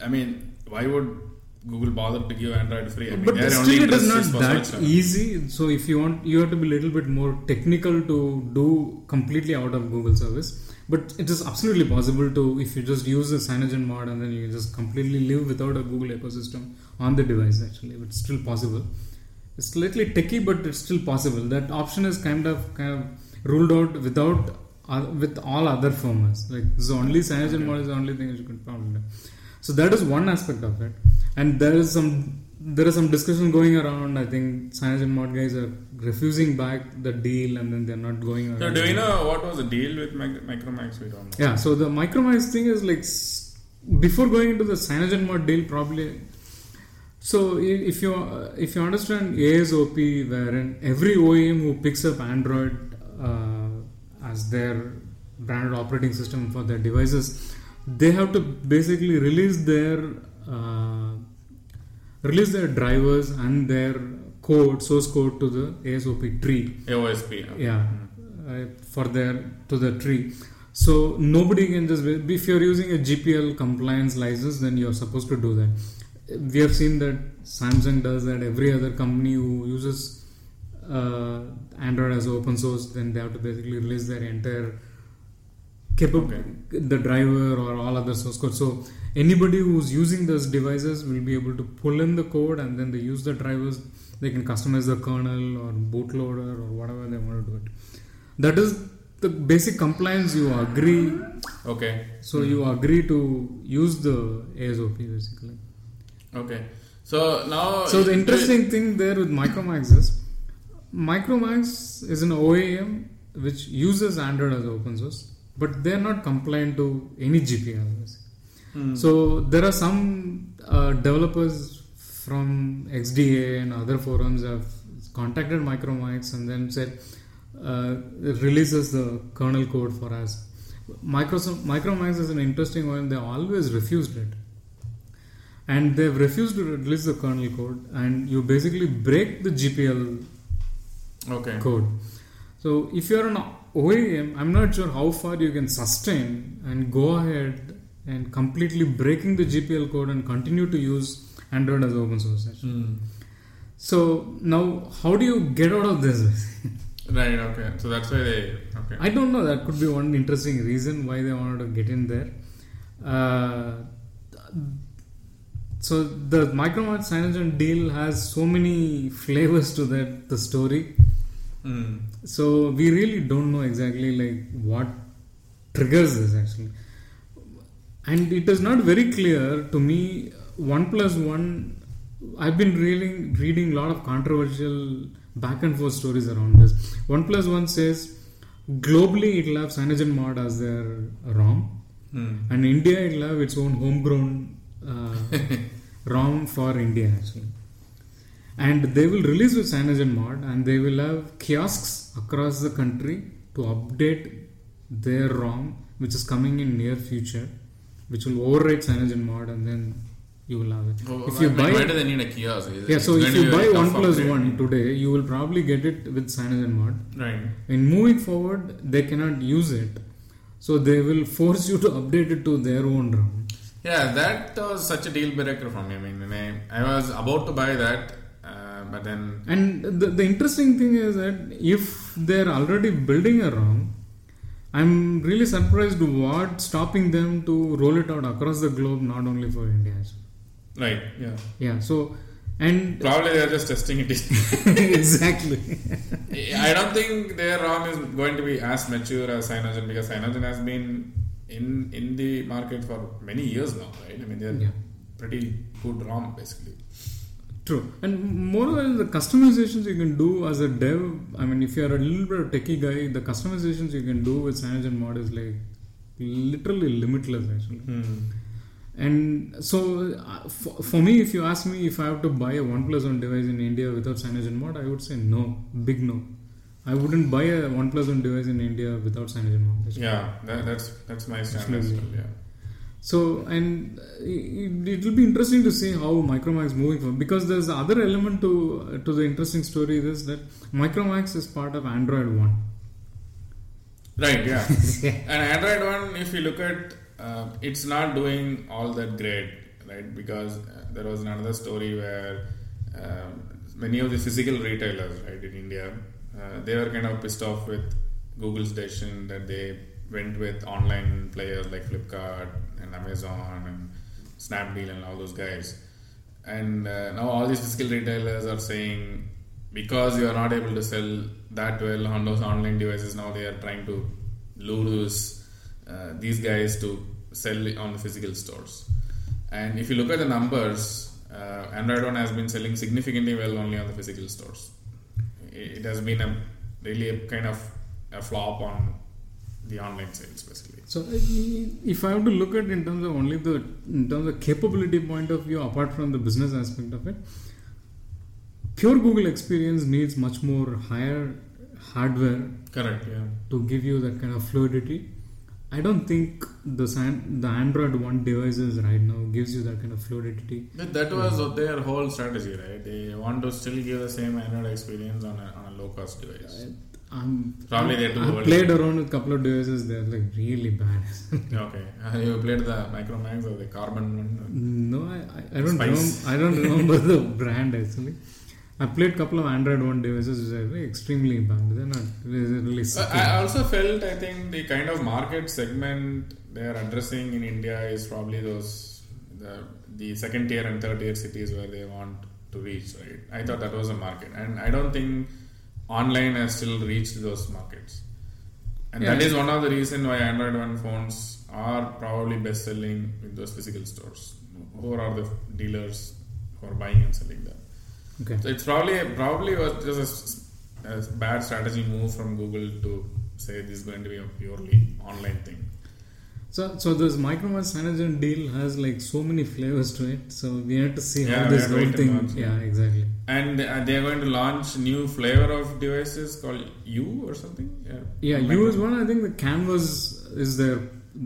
I mean, why would Google bother to give Android free? I mean, but still only it is not that stuff. Easy. So if you want, you have to be a little bit more technical to do completely out of Google service. But it is absolutely possible to, if you just use the CyanogenMod and then you just completely live without a Google ecosystem on the device actually. But it's still possible. It's slightly techie, but it's still possible. That option is kind of kind of ruled out without uh, with all other firmwares. Like this only CyanogenMod is the only thing you can probably do. So that is one aspect of it, and there is some there is some discussion going around. I think CyanogenMod guys are refusing back the deal, and then they're not going around. So do you know what was the deal with Micromax? We don't know. Yeah, so the Micromax thing is like before going into the CyanogenMod deal, probably. So if you if you understand A S O P, wherein every O E M who picks up Android uh, as their branded operating system for their devices, they have to basically release their uh, release their drivers and their code, source code to the A S O P tree. A O S P. Okay. Yeah, uh, for their to the tree. So nobody can just if you're using a G P L compliance license, then you're supposed to do that. We have seen that Samsung does that. Every other company who uses uh, Android as open source, then they have to basically release their entire capable okay. the driver or all other source code. So anybody who's using those devices will be able to pull in the code and then they use the drivers. They can customize the kernel or bootloader or whatever they want to do it. That is the basic compliance you agree. Okay. So mm-hmm. you agree to use the A S O P basically. Okay, so now... So the interesting thing there with Micromax is, Micromax is an O E M which uses Android as open source, but they are not compliant to any G P L. Hmm. So there are some uh, developers from X D A and other forums have contacted Micromax and then said, uh, it releases the kernel code for us. Microsoft, Micromax is an interesting one, they always refused it. And they've refused to release the kernel code, and you basically break the G P L okay. code. So if you're an O E M, I'm not sure how far you can sustain and go ahead and completely breaking the G P L code and continue to use Android as open source. Mm. So now, how do you get out of this? Right. Okay. So that's why they. Okay. I don't know. That could be one interesting reason why they wanted to get in there. Uh, So the Micromax Cyanogen deal has so many flavors to that the story. Mm. So we really don't know exactly like what triggers this actually, and it is not very clear to me. OnePlus One, I've been really reading a lot of controversial back and forth stories around this. OnePlus One says globally it will have CyanogenMod as their ROM, mm. and India it will have its own homegrown. Uh, ROM for India actually, and they will release with CyanogenMod and they will have kiosks across the country to update their ROM, which is coming in near future, which will override CyanogenMod and then you will have it. Oh, if you buy, why do they need a kiosk? Is yeah, so if you buy OnePlus One today, you will probably get it with CyanogenMod. Right. And moving forward, they cannot use it, so they will force you to update it to their own ROM. Yeah, that was such a deal breaker for me. I mean, I was about to buy that, uh, but then... And the, the interesting thing is that if they're already building a ROM, I'm really surprised what stopping them to roll it out across the globe, not only for India. Right, yeah. Yeah, so And probably they are just testing it. Exactly. I don't think their ROM is going to be as mature as Cyanogen, because Cyanogen has been in in the market for many years now, right? I mean, they're yeah. pretty good ROM basically. True. And moreover, the customizations you can do as a dev, I mean, if you are a little bit of techie guy, the customizations you can do with CyanogenMod is like literally limitless actually. Mm-hmm. And so, uh, for, for me, if you ask me if I have to buy a OnePlus One device in India without CyanogenMod, I would say no, big no. I wouldn't buy a OnePlus One device in India without CyanogenMod. That's yeah, that, that's that's my standard. Yeah. So, and it, it will be interesting to see how Micromax is moving forward, because there's the other element to to the interesting story is that Micromax is part of Android One. Right. Yeah. And Android One, if you look at. Uh, it's not doing all that great, right? Because uh, there was another story where uh, many of the physical retailers, right, in India, uh, they were kind of pissed off with Google's decision that they went with online players like Flipkart and Amazon and Snapdeal and all those guys. And uh, now all these physical retailers are saying, because you are not able to sell that well on those online devices, now they are trying to lose Uh, these guys to sell it on the physical stores. And if you look at the numbers, uh, Android One has been selling significantly well only on the physical stores. It, it has been a really a kind of a flop on the online sales basically. So if I have to look at in terms of only the in terms of capability point of view, apart from the business aspect of it, pure Google experience needs much more higher hardware. Correct. Yeah. To give you that kind of fluidity. I don't think the the Android One devices right now gives you that kind of fluidity. But that was uh, their whole strategy, right? They want to still give the same Android experience on a, on a low-cost device. I'm, Probably they I played around with a couple of devices. They're like really bad. Okay. Uh, you played the Micromax or the Garmin one? No, I, I don't remember, I don't remember the brand actually. I played a couple of Android One devices which are extremely bad. They're not really uh, I also felt, I think, the kind of market segment they are addressing in India is probably those the, the second tier and third tier cities where they want to reach, right? I thought that was a market, and I don't think online has still reached those markets. And yeah, that is one of the reasons why Android One phones are probably best selling in those physical stores. Who are the dealers who are buying and selling them? Okay. So it's probably probably was just a, a bad strategy move from Google to say this is going to be a purely online thing. So so this Micromax Cyanogen deal has like so many flavors to it. So we have to see yeah, how this whole thing. Yeah, exactly. And uh, they are going to launch new flavor of devices called U or something. Yeah, yeah, U is one. I think the Canvas is their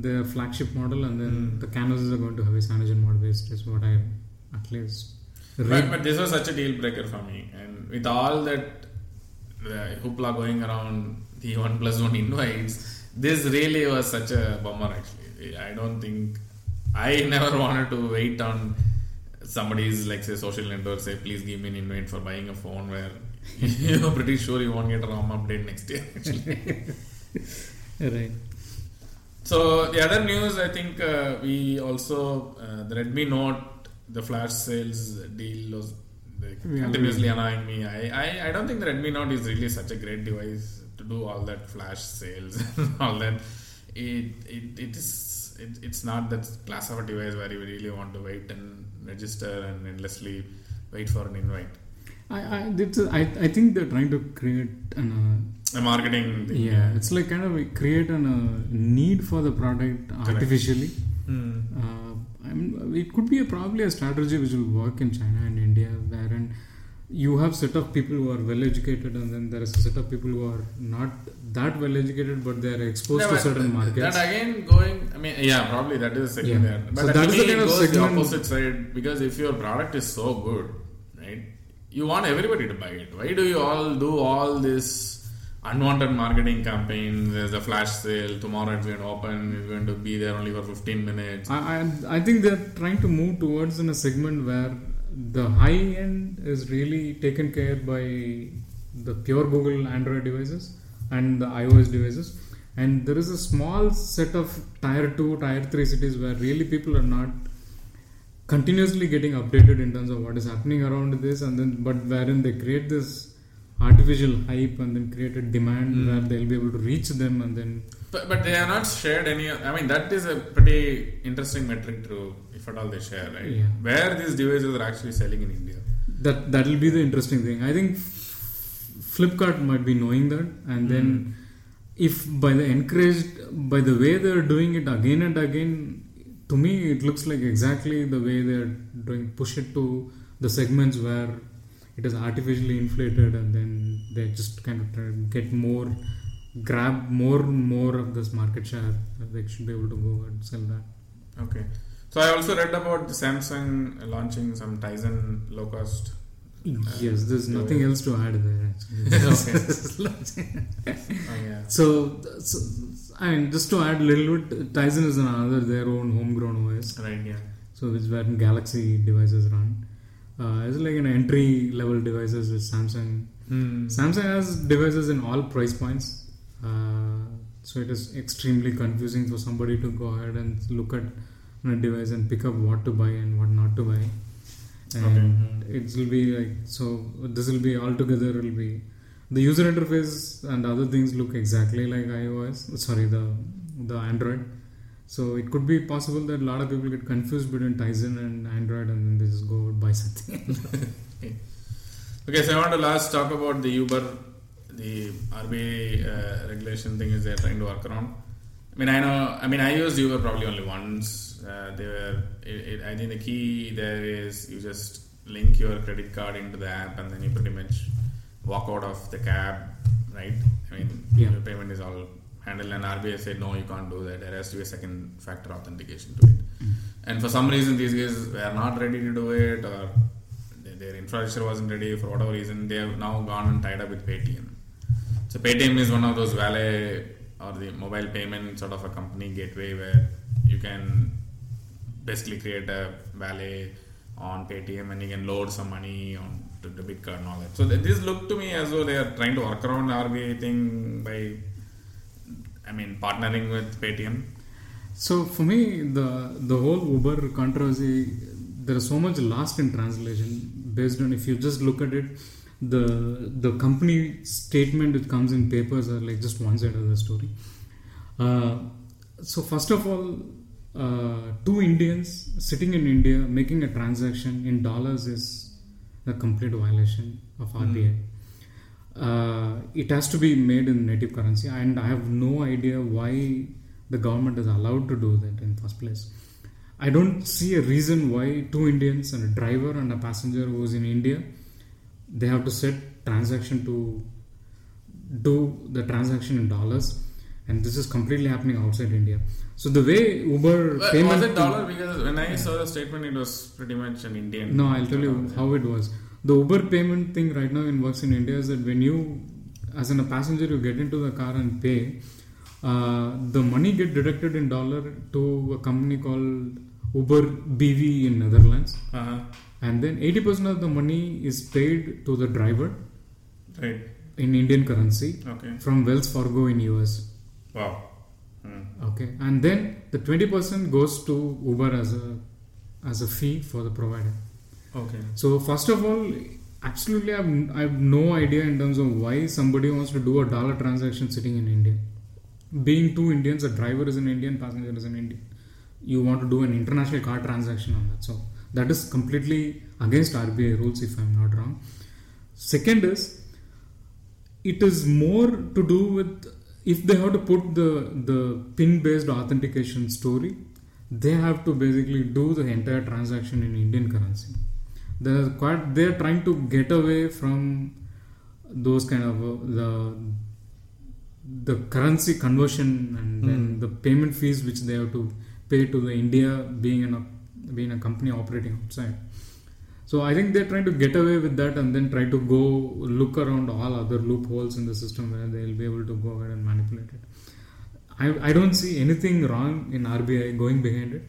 their flagship model, and then mm. the Canvases are going to have a CyanogenMod based. Is what I at least. Right, but this was such a deal breaker for me, and with all that uh, hoopla going around the OnePlus One invites, this really was such a bummer actually. I don't think I never wanted to wait on somebody's like say social network say please give me an invite for buying a phone where you're pretty sure you won't get a ROM update next year actually. Right. So the other news, I think uh, we also uh, the Redmi Note, the flash sales deal was like yeah, continuously yeah. annoying me. I, I, I don't think the Redmi Note is really such a great device to do all that flash sales and all that. It it it is it, it's not that class of a device where you really want to wait and register and endlessly wait for an invite. I I it's a, I, I think they're trying to create an, uh, a marketing thing. Yeah, it's like kind of create an, a need for the product artificially. Mm. Uh, I mean, it could be a, probably a strategy which will work in China and India, wherein you have set of people who are well educated, and then there is a set of people who are not that well educated, but they are exposed yeah, to certain markets. That again going, I mean, yeah, probably that is the segment yeah. there. But so that is the kind of segment. The opposite side, because if your product is so good, right, you want everybody to buy it. Why do you all do all this unwanted marketing campaigns? There's a flash sale tomorrow, it's going to open, it's going to be there only for fifteen minutes. I I, I think they're trying to move towards in a segment where the high end is really taken care by the pure Google Android devices and the iOS devices, and there is a small set of tier two, tier three cities where really people are not continuously getting updated in terms of what is happening around this, and then but wherein they create this artificial hype and then create a demand mm. where they'll be able to reach them, and then but, but they are not shared any. I mean, that is a pretty interesting metric to, if at all they share, right? Yeah. Where these devices are actually selling in India. That that will be the interesting thing. I think Flipkart might be knowing that, and mm. then if by the encouraged by the way they are doing it again and again. To me, it looks like exactly the way they're doing, push it to the segments where it is artificially inflated, and then they just kind of try to get more, grab more and more of this market share. They should be able to go and sell that. Okay. So I also read about Samsung launching some Tizen low-cost. Uh, yes, there's nothing else to add there, actually. Okay. Oh, yeah. So, so I mean, just to add a little bit, Tizen is another their own homegrown O S. Right, yeah. So it's where Galaxy devices run. Uh, it's like an entry level devices with Samsung. Mm. Samsung has devices in all price points. Uh, so it is extremely confusing for somebody to go ahead and look at a device and pick up what to buy and what not to buy. And okay. It will be like, so this will be altogether, it will be the user interface and other things look exactly like iOS, sorry, the the Android. So it could be possible that a lot of people get confused between Tizen and Android, and then they just go buy something. Okay. Okay, so I want to last talk about the Uber, the R B I uh, regulation thing is they're trying to work around. I mean, I know, I mean, I used Uber probably only once. Uh, they were. It, it, I think the key there is you just link your credit card into the app, and then you pretty much walk out of the cab, right? I mean, yeah. Your payment is all handled, and R B I said no, you can't do that. There has to be a second factor authentication to it. Mm. And for some reason, these guys were not ready to do it, or their infrastructure wasn't ready for whatever reason. They have now gone and tied up with Paytm. So Paytm is one of those valet or the mobile payment sort of a company gateway where you can basically create a valet on Paytm, and you can load some money on to the big card and all that. So th- this looked to me as though they are trying to work around the R B I thing by, I mean, partnering with Paytm. So for me, the the whole Uber controversy, there is so much lost in translation based on, if you just look at it, the the company statement which comes in papers are like just one side of the story. Uh, so first of all, Uh, two Indians sitting in India making a transaction in dollars is a complete violation of R B I. Mm. Uh, it has to be made in native currency, and I have no idea why the government is allowed to do that in the first place. I don't see a reason why two Indians and a driver and a passenger who is in India, they have to set transaction to do the transaction in dollars. And this is completely happening outside India. So the way Uber well, payment... Was it dollar? Because when I yeah. saw the statement, it was pretty much an Indian... No, I'll tell you how it was. The Uber payment thing right now in works in India is that when you, as in a passenger, you get into the car and pay, uh, the money get deducted in dollar to a company called Uber B V in Netherlands. Uh-huh. And then eighty percent of the money is paid to the driver right. in Indian currency okay. from Wells Fargo in U S. Wow. Mm. Okay, and then the twenty percent goes to Uber as a as a fee for the provider. Okay. So first of all, absolutely, I've, I have no idea in terms of why somebody wants to do a dollar transaction sitting in India. Being two Indians, a driver is an Indian, passenger is an Indian. You want to do an international car transaction on that. So that is completely against R B I rules, if I'm not wrong. Second is, it is more to do with, if they have to put the, the PIN-based authentication story, they have to basically do the entire transaction in Indian currency. They're quite, they're trying to get away from those kind of uh, the the currency conversion and mm. then the payment fees which they have to pay to the India being an being a company operating outside. So I think they're trying to get away with that and then try to go look around all other loopholes in the system where they'll be able to go ahead and manipulate it. I, I don't see anything wrong in R B I going behind it.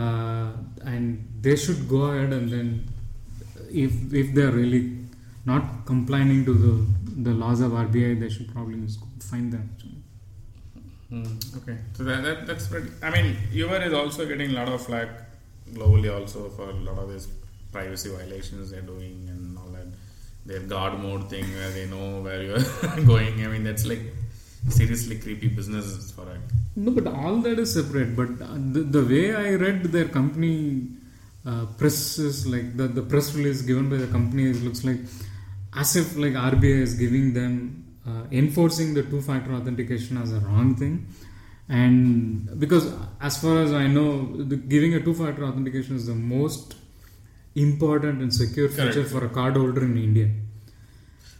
Uh, and they should go ahead and then, if if they're really not complying to the, the laws of R B I, they should probably just find them. Hmm. Okay. So that, that that's pretty, I mean, Uber is also getting a lot of flack globally also for a lot of these privacy violations they're doing and all that. Their guard mode thing where they know where you're going. I mean, that's like seriously creepy business for it. No, but all that is separate. But the, the way I read their company uh, press is like the, the press release given by the company is looks like as if like R B I is giving them uh, enforcing the two-factor authentication as a wrong thing. And because as far as I know, the giving a two-factor authentication is the most important and secure feature Correct. For a card holder in India.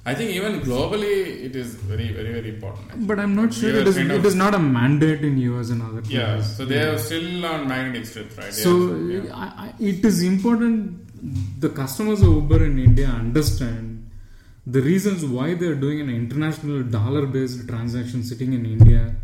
I think even globally it is very, very, very important. Actually. But I'm not sure it is, it is not a mandate in U S and other countries. Yeah, so they yeah. are still on magnetic strips, right? So yeah. I, I, it is important the customers of Uber in India understand the reasons why they are doing an international dollar-based transaction sitting in India.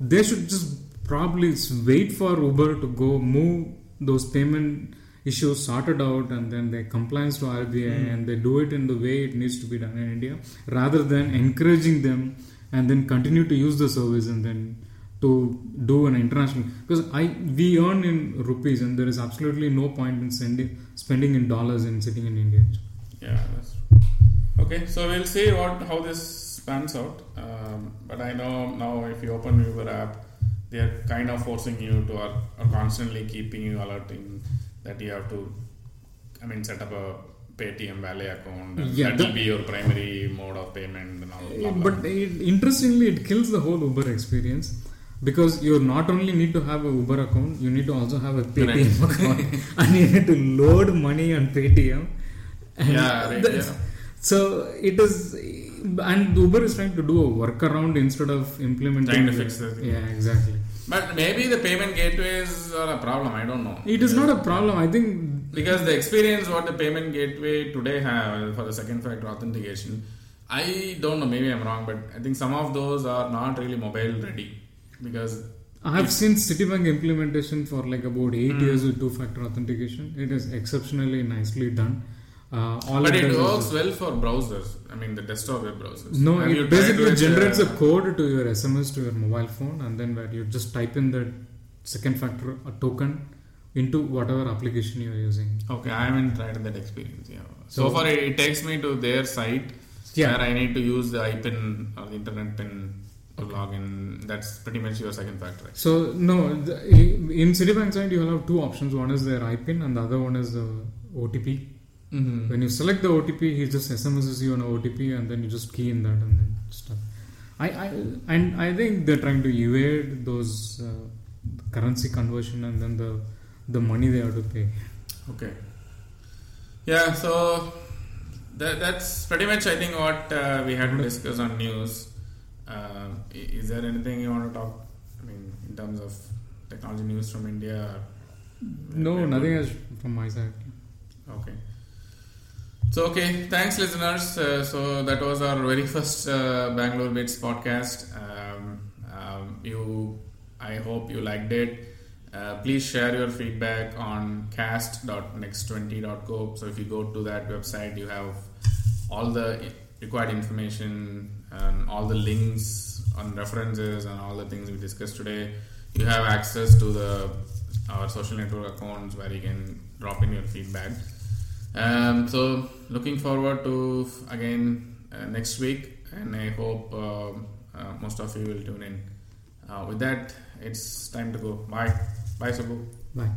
They should just probably wait for Uber to go move those payment issues sorted out and then they compliance to R B I mm. and they do it in the way it needs to be done in India rather than encouraging them and then continue to use the service and then to do an international because I we earn in rupees and there is absolutely no point in sending spending in dollars and sitting in India. Yeah, that's true. Okay, so we'll see what how this pans out. Um, but I know now if you open Uber app, they are kind of forcing you to are, are constantly keeping you alerting. That you have to, I mean, set up a Paytm Valet account. And yeah, that, that will be your primary mode of payment and all. Blah, blah. But it, interestingly, it kills the whole Uber experience because you not only need to have a Uber account, you need to also have a Paytm right. account, and you need to load money on Paytm. And yeah, right, yeah. So it is, and Uber is trying to do a workaround instead of implementing. Trying to fix the thing. Yeah, exactly. But maybe the payment gateways are a problem. I don't know. It is yeah. not a problem. I think because the experience what the payment gateway today have for the second factor authentication, I don't know. Maybe I'm wrong, but I think some of those are not really mobile ready because I have seen Citibank implementation for like about eight mm. years with two factor authentication. It is exceptionally nicely done. Uh, all but it works well for browsers. I mean, the desktop web browsers. No, and it basically generates a, a code to your S M S to your mobile phone, and then where you just type in that second factor a token into whatever application you are using. Okay, I haven't tried that experience. Yeah. So, so far, it, it takes me to their site yeah. where I need to use the iPin or the internet pin to okay. log in. That's pretty much your second factor. Actually. So no, the, in Citibank side you will have two options. One is their iPin, and the other one is the O T P. Mm-hmm. When you select the O T P, he just S M Ses you on an O T P and then you just key in that and then stuff. I, I and I think they're trying to evade those uh, currency conversion and then the the money they have to pay. Okay. Yeah. So that that's pretty much I think what uh, we had to discuss on news. Uh, is there anything you want to talk? I mean, in terms of technology news from India. No, Apple? Nothing else from my side. Okay. So, okay, thanks listeners. Uh, so, that was our very first uh, Bangalore Bits podcast. Um, um, you, I hope you liked it. Uh, please share your feedback on cast dot next twenty dot co. So, if you go to that website, you have all the required information, and all the links on references and all the things we discussed today. You have access to the our social network accounts where you can drop in your feedback. Um, so looking forward to again uh, next week, and I hope uh, uh, most of you will tune in. Uh, with that, it's time to go. Bye. Bye, Subbu. Bye.